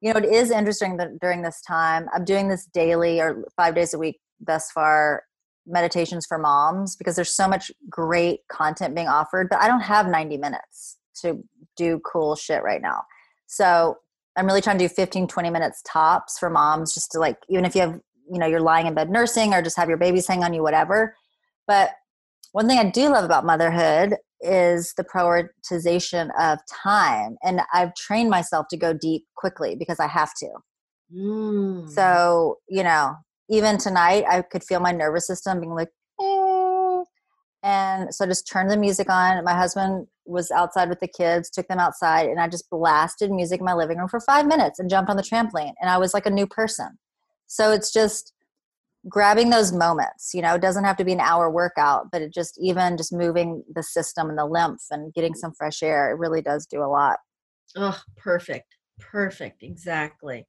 you know, it is interesting that during this time I'm doing this daily or five days a week thus far, meditations for moms, because there's so much great content being offered, but I don't have ninety minutes to do cool shit right now. So I'm really trying to do fifteen, twenty minutes tops for moms, just to like, even if you have, you know, you're lying in bed nursing or just have your babies hang on you, whatever. But one thing I do love about motherhood is the prioritization of time. And I've trained myself to go deep quickly because I have to. Mm. So, you know, even tonight I could feel my nervous system being like, eh. And so I just turned the music on. My husband was outside with the kids, took them outside, and I just blasted music in my living room for five minutes and jumped on the trampoline. And I was like a new person. So it's just grabbing those moments, you know, it doesn't have to be an hour workout, but it just, even just moving the system and the lymph and getting some fresh air, it really does do a lot. Oh, perfect. Perfect. Exactly.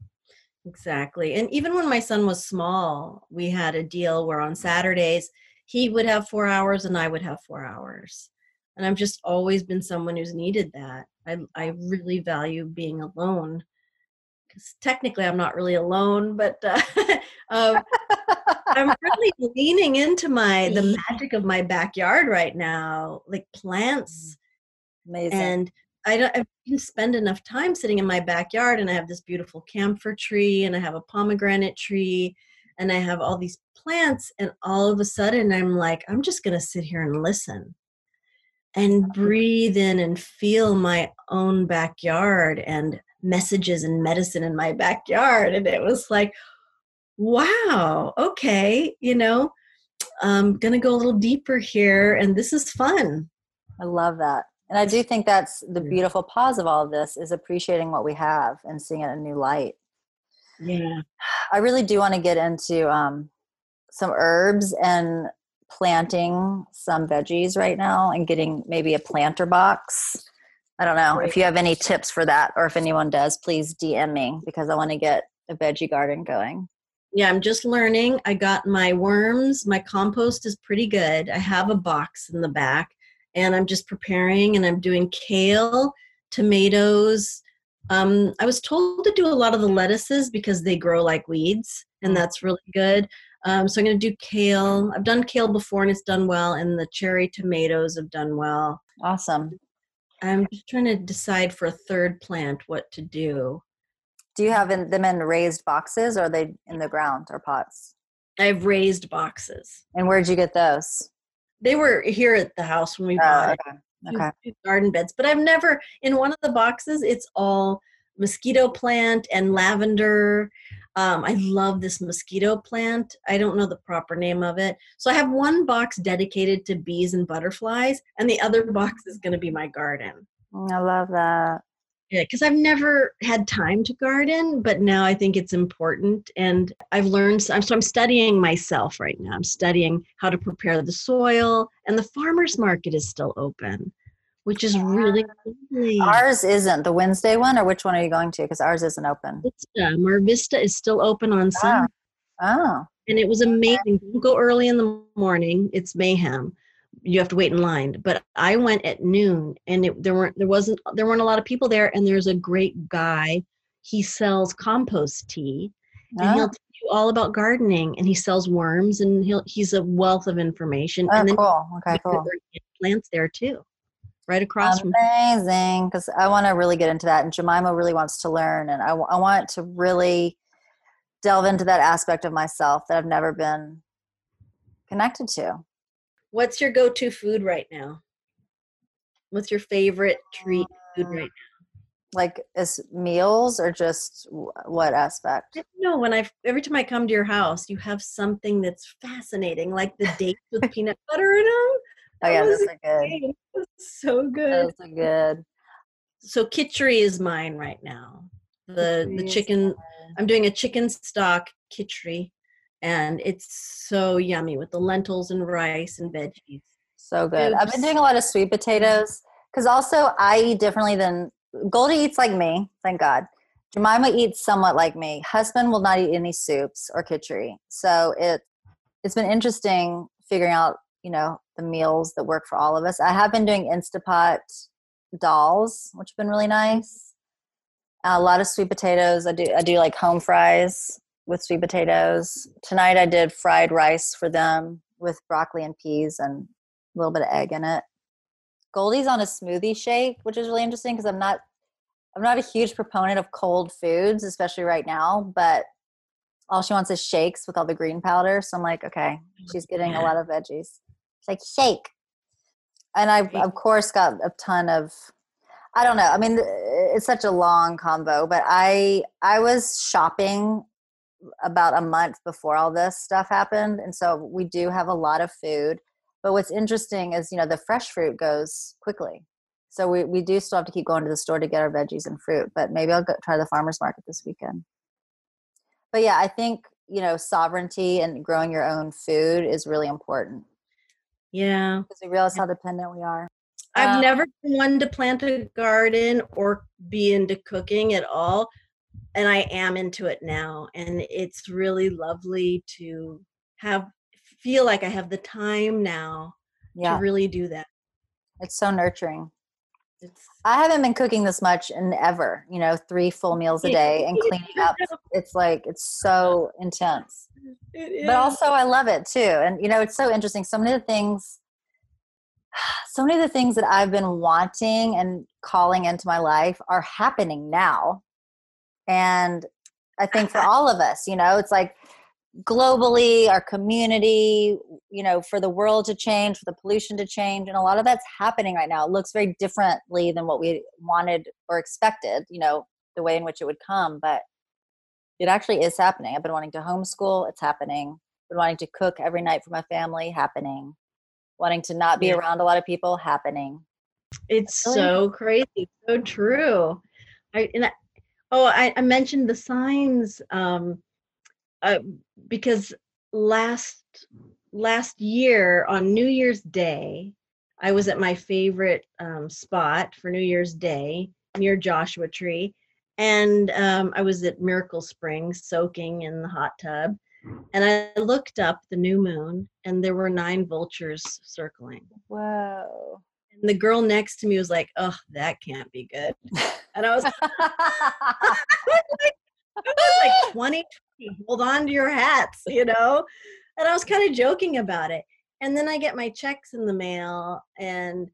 Exactly. And even when my son was small, we had a deal where on Saturdays he would have four hours and I would have four hours. And I've just always been someone who's needed that. I, I really value being alone. Technically, I'm not really alone, but uh, um, I'm really leaning into my the magic of my backyard right now, like plants. Amazing. And I don't I didn't spend enough time sitting in my backyard, and I have this beautiful camphor tree, and I have a pomegranate tree, and I have all these plants, and all of a sudden I'm like, I'm just going to sit here and listen and breathe in and feel my own backyard and messages and medicine in my backyard. And it was like, wow, okay, you know, I'm going to go a little deeper here, and this is fun. I love that. And I do think that's the beautiful pause of all of this, is appreciating what we have and seeing it in a new light. Yeah. I really do want to get into um, some herbs and planting some veggies right now, and getting maybe a planter box. I don't know if you have any tips for that, or if anyone does, please D M me, because I want to get a veggie garden going. Yeah, I'm just learning. I got my worms. My compost is pretty good. I have a box in the back, and I'm just preparing, and I'm doing kale, tomatoes. Um, I was told to do a lot of the lettuces because they grow like weeds, and that's really good. Um, so I'm going to do kale. I've done kale before, and it's done well. And the cherry tomatoes have done well. Awesome. I'm just trying to decide for a third plant what to do. Do you have in, them in raised boxes, or are they in the ground or pots? I have raised boxes. And where'd you get those? They were here at the house when we bought oh, okay. okay. two, two garden beds. But I've never, in one of the boxes, it's all mosquito plant and lavender. Um, I love this mosquito plant. I don't know the proper name of it. So I have one box dedicated to bees and butterflies, and the other box is going to be my garden. I love that. Yeah, because I've never had time to garden, but now I think it's important. And I've learned, so I'm studying myself right now. I'm studying how to prepare the soil, and the farmer's market is still open, which is really lovely. Ours isn't. The Wednesday one, or which one are you going to? Because ours isn't open. Mar-Vista is still open on Sunday. Oh. And it was amazing. Don't go early in the morning. It's mayhem. You have to wait in line. But I went at noon, and it, there weren't there wasn't there weren't a lot of people there. And there's a great guy. He sells compost tea, and oh. he'll tell you all about gardening. And he sells worms, and he'll he's a wealth of information. Oh, and then cool. Okay, cool. Plants there too. Right across Amazing, from Amazing, because I want to really get into that. And Jemima really wants to learn. And I, w- I want to really delve into that aspect of myself that I've never been connected to. What's your go-to food right now? What's your favorite treat food right now? Like as meals, or just w- what aspect? I don't know. When I every time I come to your house, you have something that's fascinating, like the dates with peanut butter in them. Oh yeah, those are good. That's so good. Those are good. So kitchery is mine right now. The kitchery the chicken. I'm doing a chicken stock kitchery, and it's so yummy with the lentils and rice and veggies. So good. Oops. I've been doing a lot of sweet potatoes, because also I eat differently than Goldie eats like me. Thank God. Jemima eats somewhat like me. Husband will not eat any soups or kitchery. So it it's been interesting figuring out, you know, the meals that work for all of us. I have been doing Instapot dolls, which have been really nice. Uh, a lot of sweet potatoes. I do I do like home fries with sweet potatoes. Tonight I did fried rice for them with broccoli and peas and a little bit of egg in it. Goldie's on a smoothie shake, which is really interesting, because I'm not I'm not a huge proponent of cold foods, especially right now, but all she wants is shakes with all the green powder. So I'm like, okay, she's getting a lot of veggies. Like shake. And I of course got a ton of, I don't know. I mean, it's such a long combo, but I, I was shopping about a month before all this stuff happened. And so we do have a lot of food, but what's interesting is, you know, the fresh fruit goes quickly. So we, we do still have to keep going to the store to get our veggies and fruit, but maybe I'll go try the farmer's market this weekend. But yeah, I think, you know, sovereignty and growing your own food is really important. Yeah. Because we realize how dependent we are. I've um, never been one to plant a garden or be into cooking at all. And I am into it now. And it's really lovely to have, feel like I have the time now yeah. to really do that. It's so nurturing. It's, I haven't been cooking this much in ever, you know, three full meals a day and cleaning up. It's like, it's so intense. But also I love it too. And, you know, it's so interesting. So many of the things, so many of the things that I've been wanting and calling into my life are happening now. And I think for all of us, you know, it's like globally, our community, you know, for the world to change, for the pollution to change. And a lot of that's happening right now. It looks very differently than what we wanted or expected, you know, the way in which it would come, but it actually is happening. I've been wanting to homeschool. It's happening. I've been wanting to cook every night for my family. Happening. Wanting to not be yeah. around a lot of people. Happening. It's so crazy. So true. I, and I, oh, I, I mentioned the signs, um, Uh, because last last year on New Year's Day, I was at my favorite um, spot for New Year's Day near Joshua Tree. And um, I was at Miracle Springs soaking in the hot tub. And I looked up the new moon and there were nine vultures circling. Whoa. And the girl next to me was like, oh, that can't be good. And I was like, I was like twenty. Hold on to your hats, you know? And I was kind of joking about it. And then I get my checks in the mail and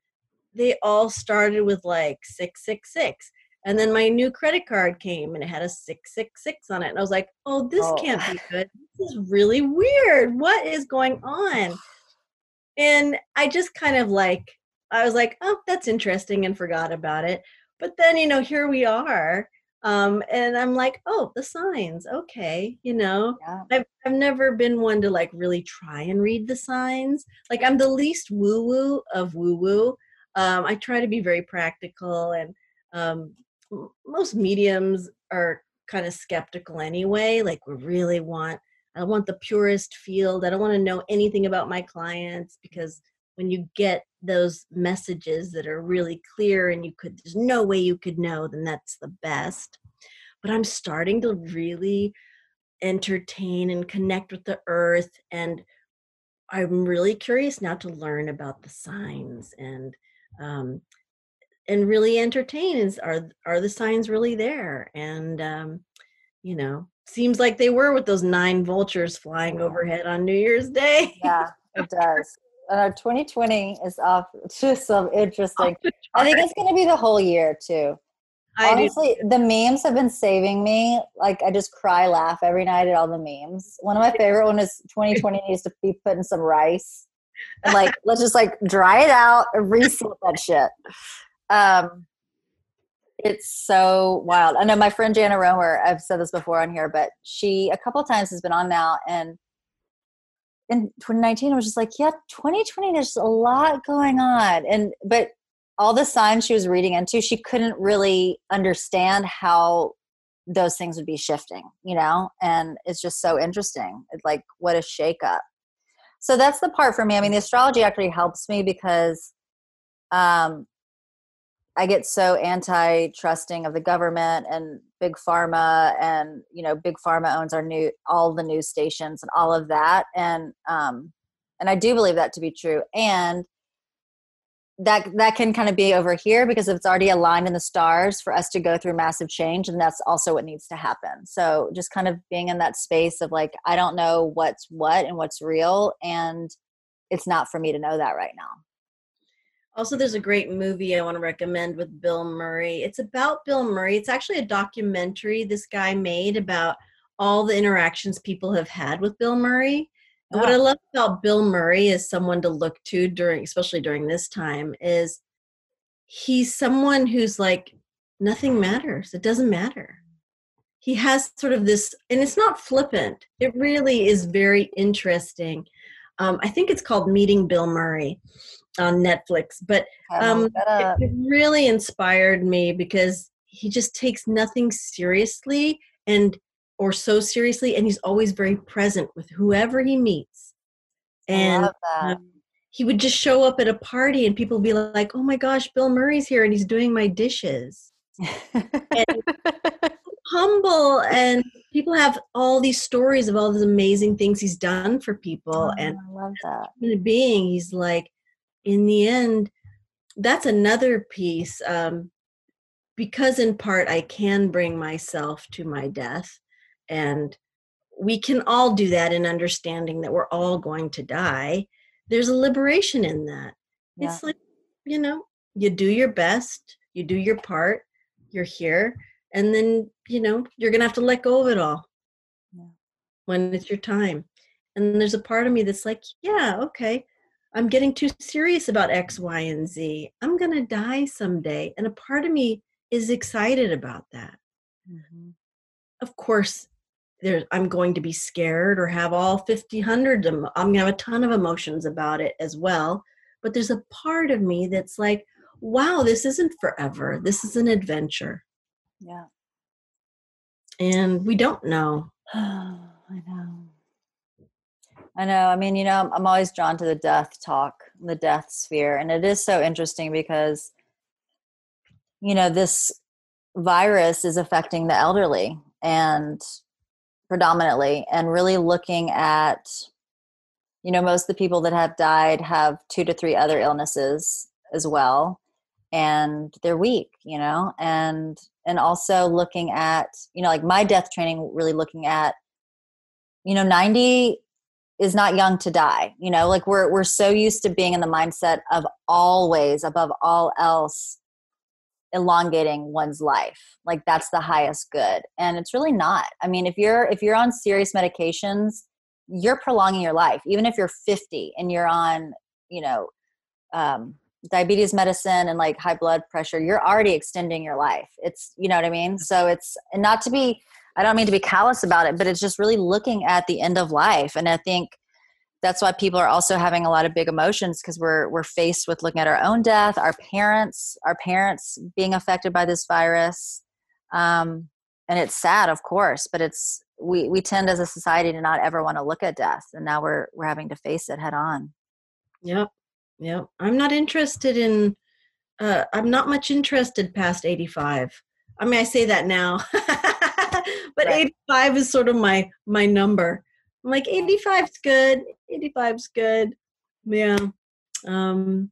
they all started with like six six six. And then my new credit card came and it had a six six six on it. And I was like, oh, this oh. can't be good. This is really weird. What is going on? And I just kind of like, I was like, oh, that's interesting, and forgot about it. But then, you know, here we are. Um, and I'm like, oh, the signs. Okay. You know, yeah. I've, I've never been one to like really try and read the signs. Like I'm the least woo woo of woo woo. Um, I try to be very practical, and, um, most mediums are kind of skeptical anyway. Like we really want, I want the purest field. I don't want to know anything about my clients, because when you get those messages that are really clear and you could, there's no way you could know, then that's the best. But I'm starting to really entertain and connect with the earth. And I'm really curious now to learn about the signs and, um, and really entertain is, are, are the signs really there? And, um, you know, seems like they were with those nine vultures flying overhead on New Year's Day. Yeah, it does. Uh, twenty twenty is off to some interesting. I think it's going to be the whole year too. I Honestly, do. The memes have been saving me. Like I just cry, laugh every night at all the memes. One of my favorite one is twenty twenty needs to be put in some rice. And like, let's just like dry it out and reset that shit. Um, it's so wild. I know my friend Jana Rohmer, I've said this before on here, but she a couple of times has been on now, and in twenty nineteen, I was just like, yeah, twenty twenty, there's a lot going on. And, but all the signs she was reading into, she couldn't really understand how those things would be shifting, you know? And it's just so interesting. It's like, what a shakeup. So that's the part for me. I mean, the astrology actually helps me because, um, I get so anti-trusting of the government and big pharma, and, you know, big pharma owns our new, all the news stations and all of that. And, um, and I do believe that to be true. And that, that can kind of be over here because it's already aligned in the stars for us to go through massive change. And that's also what needs to happen. So just kind of being in that space of like, I don't know what's what and what's real. And it's not for me to know that right now. Also, there's a great movie I want to recommend with Bill Murray. It's about Bill Murray. It's actually a documentary this guy made about all the interactions people have had with Bill Murray. And oh. what I love about Bill Murray as someone to look to during, especially during this time, is he's someone who's like, nothing matters. It doesn't matter. He has sort of this, and it's not flippant. It really is very interesting. Um, I think it's called Meeting Bill Murray on Netflix, but um, it really inspired me because he just takes nothing seriously and or so seriously, and he's always very present with whoever he meets. And I love that. Um, he would just show up at a party and people would be like, oh my gosh, Bill Murray's here and he's doing my dishes. And humble, and people have all these stories of all these amazing things he's done for people. Oh, and I love that. Human being, he's like, in the end, that's another piece, um, because in part I can bring myself to my death, and we can all do that in understanding that we're all going to die. There's a liberation in that. Yeah. It's like, you know, you do your best, you do your part, you're here, and then, you know, you're going to have to let go of it all. Yeah. when it's your time. And there's a part of me that's like, yeah, okay, I'm getting too serious about X, Y, and Z. I'm going to die someday. And a part of me is excited about that. Mm-hmm. Of course, there, I'm going to be scared or have all fifty, one hundred. I'm going to have a ton of emotions about it as well. But there's a part of me that's like, wow, this isn't forever. This is an adventure. Yeah. And we don't know. Oh, I know. I know. I mean, you know, I'm, I'm always drawn to the death talk, the death sphere. And it is so interesting because, you know, this virus is affecting the elderly and predominantly, and really looking at, you know, most of the people that have died have two to three other illnesses as well. And they're weak, you know, and, and also looking at, you know, like my death training, really looking at, you know, ninety is not young to die. You know, like we're, we're so used to being in the mindset of always above all else, elongating one's life. Like that's the highest good. And it's really not. I mean, if you're, if you're on serious medications, you're prolonging your life. Even if you're fifty and you're on, you know, um, diabetes medicine and like high blood pressure, you're already extending your life. It's, you know what I mean? So it's, and not to be, I don't mean to be callous about it, but it's just really looking at the end of life. And I think that's why people are also having a lot of big emotions, because we're, we're faced with looking at our own death, our parents, our parents being affected by this virus. Um, and it's sad, of course, but it's, we, we tend as a society to not ever want to look at death. And now we're, we're having to face it head on. Yep. Yeah, I'm not interested in, uh, I'm not much interested past eighty-five. I mean, I say that now, but right. eighty-five is sort of my, my number. I'm like, eighty-five's good. eighty-five's good. Yeah. Um,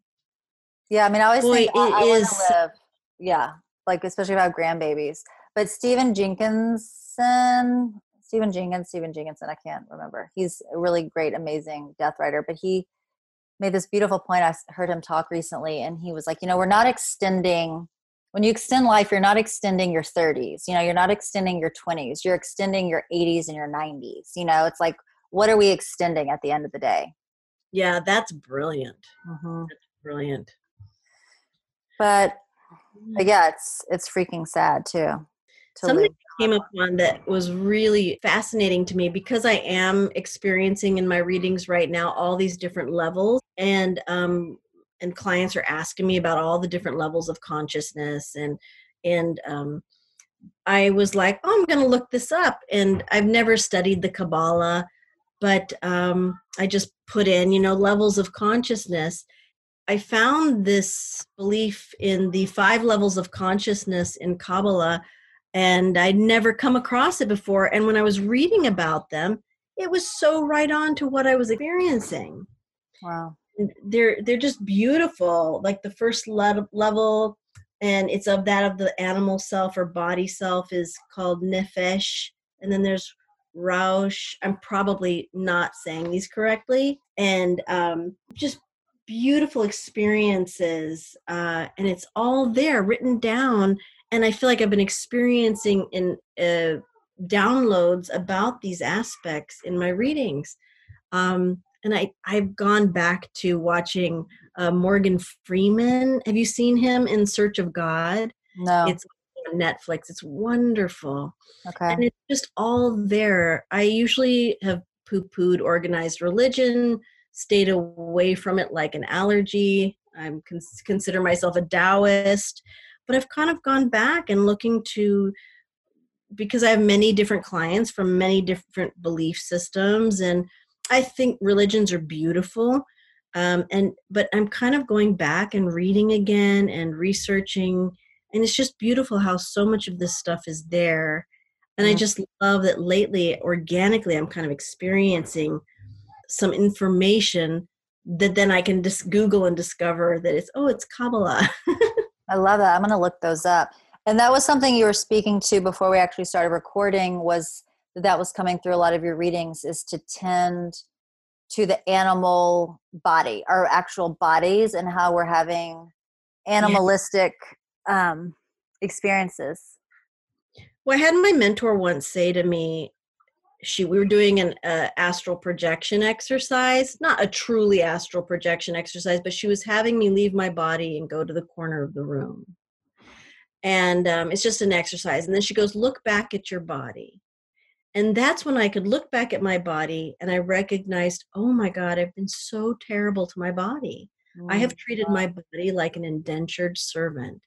yeah. I mean, I always boy, think I, I want to live. Yeah. Like, especially if I have grandbabies, but Stephen Jenkinson, Stephen Jenkins, Stephen Jenkinson, I can't remember. He's a really great, amazing death writer, but he made this beautiful point. I heard him talk recently, and he was like, you know, we're not extending, when you extend life, you're not extending your thirties, you know, you're not extending your twenties, you're extending your eighties and your nineties. You know, it's like, what are we extending at the end of the day? Yeah, that's brilliant. Mm-hmm. That's brilliant. But, but yeah, it's, it's freaking sad too. Something came up on that was really fascinating to me, because I am experiencing in my readings right now all these different levels, and um, and clients are asking me about all the different levels of consciousness, and and um, I was like, oh, I'm going to look this up, and I've never studied the Kabbalah, but um, I just put in, you know, levels of consciousness. I found this belief in the five levels of consciousness in Kabbalah, and I'd never come across it before. And when I was reading about them, it was so right on to what I was experiencing. Wow. They're they're just beautiful. Like the first le- level, and it's of that of the animal self or body self, is called nefesh. And then there's raush. I'm probably not saying these correctly. And um, just beautiful experiences. Uh, and it's all there written down. And I feel like I've been experiencing in uh, downloads about these aspects in my readings. Um, and I, I've gone back to watching uh, Morgan Freeman. Have you seen him in Search of God? No. It's on Netflix. It's wonderful. Okay. And it's just all there. I usually have poo-pooed organized religion, stayed away from it like an allergy. I con- consider myself a Taoist. But I've kind of gone back and looking to, because I have many different clients from many different belief systems, and I think religions are beautiful. Um, and but I'm kind of going back and reading again and researching, and it's just beautiful how so much of this stuff is there. And I just love that lately, organically, I'm kind of experiencing some information that then I can just Google and discover that it's, oh, it's Kabbalah. I love that. I'm going to look those up. And that was something you were speaking to before we actually started recording, was that that was coming through a lot of your readings, is to tend to the animal body, our actual bodies, and how we're having animalistic yeah. um, experiences. Well, I had my mentor once say to me, she we were doing an uh, astral projection exercise, not a truly astral projection exercise, but she was having me leave my body and go to the corner of the room. And um, it's just an exercise. And then she goes, look back at your body. And that's when I could look back at my body and I recognized, oh my God, I've been so terrible to my body. Mm-hmm. I have treated my body like an indentured servant.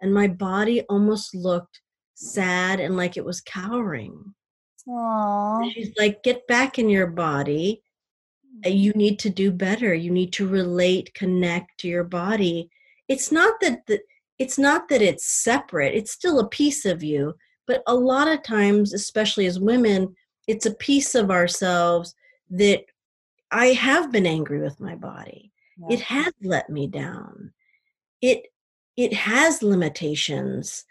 And my body almost looked sad and like it was cowering. Aww. She's like, get back in your body. You need to do better. You need to relate, connect to your body. It's not that the, it's not that it's separate. It's still a piece of you. But a lot of times, especially as women, it's a piece of ourselves that I have been angry with my body. Yeah. It has let me down. It it has limitations.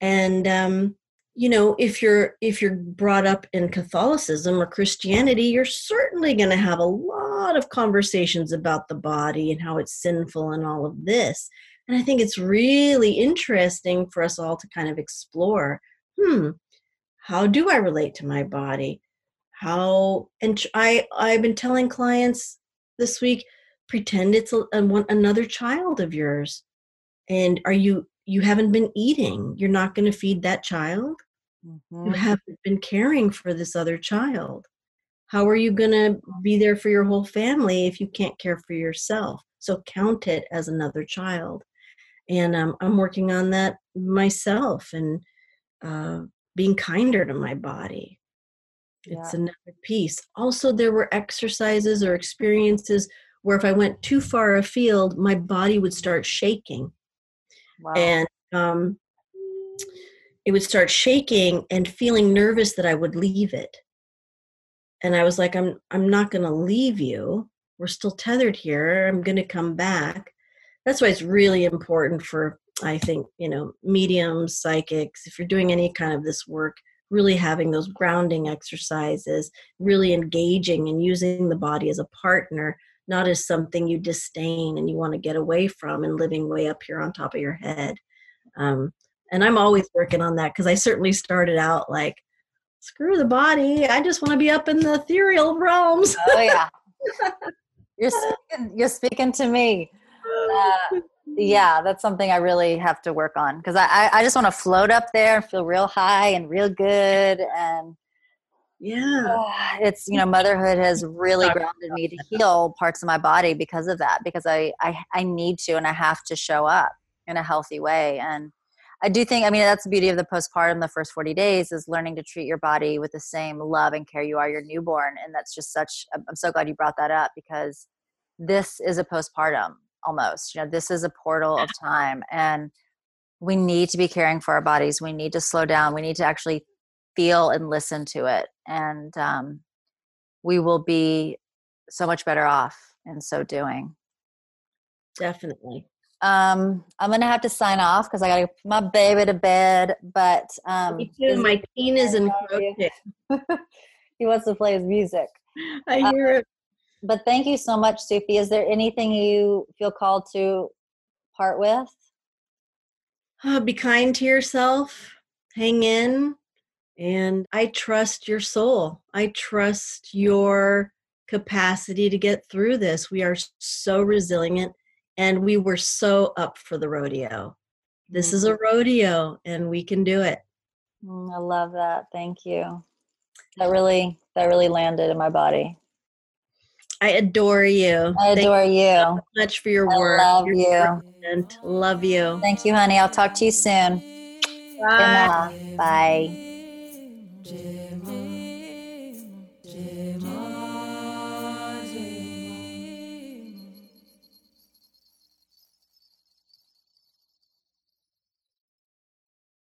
And um, you know, if you're if you're brought up in Catholicism or Christianity, you're certainly going to have a lot of conversations about the body and how it's sinful and all of this. And I think it's really interesting for us all to kind of explore, hmm, how do I relate to my body? How, and I, I've been telling clients this week, pretend it's a, a, one, another child of yours. And are you, you haven't been eating. You're not going to feed that child. Mm-hmm. You haven't been caring for this other child. How are you going to be there for your whole family if you can't care for yourself? So count it as another child. And um, I'm working on that myself and uh, being kinder to my body. Yeah. It's another piece. Also, there were exercises or experiences where if I went too far afield, my body would start shaking. Wow. And um, it would start shaking and feeling nervous that I would leave it. And I was like, I'm I'm not going to leave you. We're still tethered here. I'm going to come back. That's why it's really important for, I think, you know, mediums, psychics, if you're doing any kind of this work, really having those grounding exercises, really engaging and using the body as a partner, not as something you disdain and you want to get away from and living way up here on top of your head. Um, and I'm always working on that because I certainly started out like, screw the body. I just want to be up in the ethereal realms. Oh, yeah. You're speaking, you're speaking to me. Uh, yeah, that's something I really have to work on because I, I just want to float up there and feel real high and real good. And yeah, uh, it's, you know, motherhood has really grounded me to heal parts of my body because of that, because I, I, I need to and I have to show up in a healthy way. And I do think, I mean, that's the beauty of the postpartum, the first forty days is learning to treat your body with the same love and care you are your newborn. And that's just such, I'm so glad you brought that up because this is a postpartum almost, you know, this is a portal of time and we need to be caring for our bodies. We need to slow down. We need to actually feel and listen to it. And um, we will be so much better off in so doing. Definitely. Um, I'm going to have to sign off because I got to put my baby to bed, but, um, me too. My teen is encroaching. He wants to play his music. I hear uh, it. But thank you so much, Sufi. Is there anything you feel called to part with? Uh, be kind to yourself, hang in, and I trust your soul. I trust your capacity to get through this. We are so resilient. And we were so up for the rodeo. This mm-hmm. is a rodeo and we can do it. Mm, I love that. Thank you. That really, that really landed in my body. I adore you. I adore Thank you. you so much for your I work. I love your you. Content. Love you. Thank you, honey. I'll talk to you soon. Bye. Bye.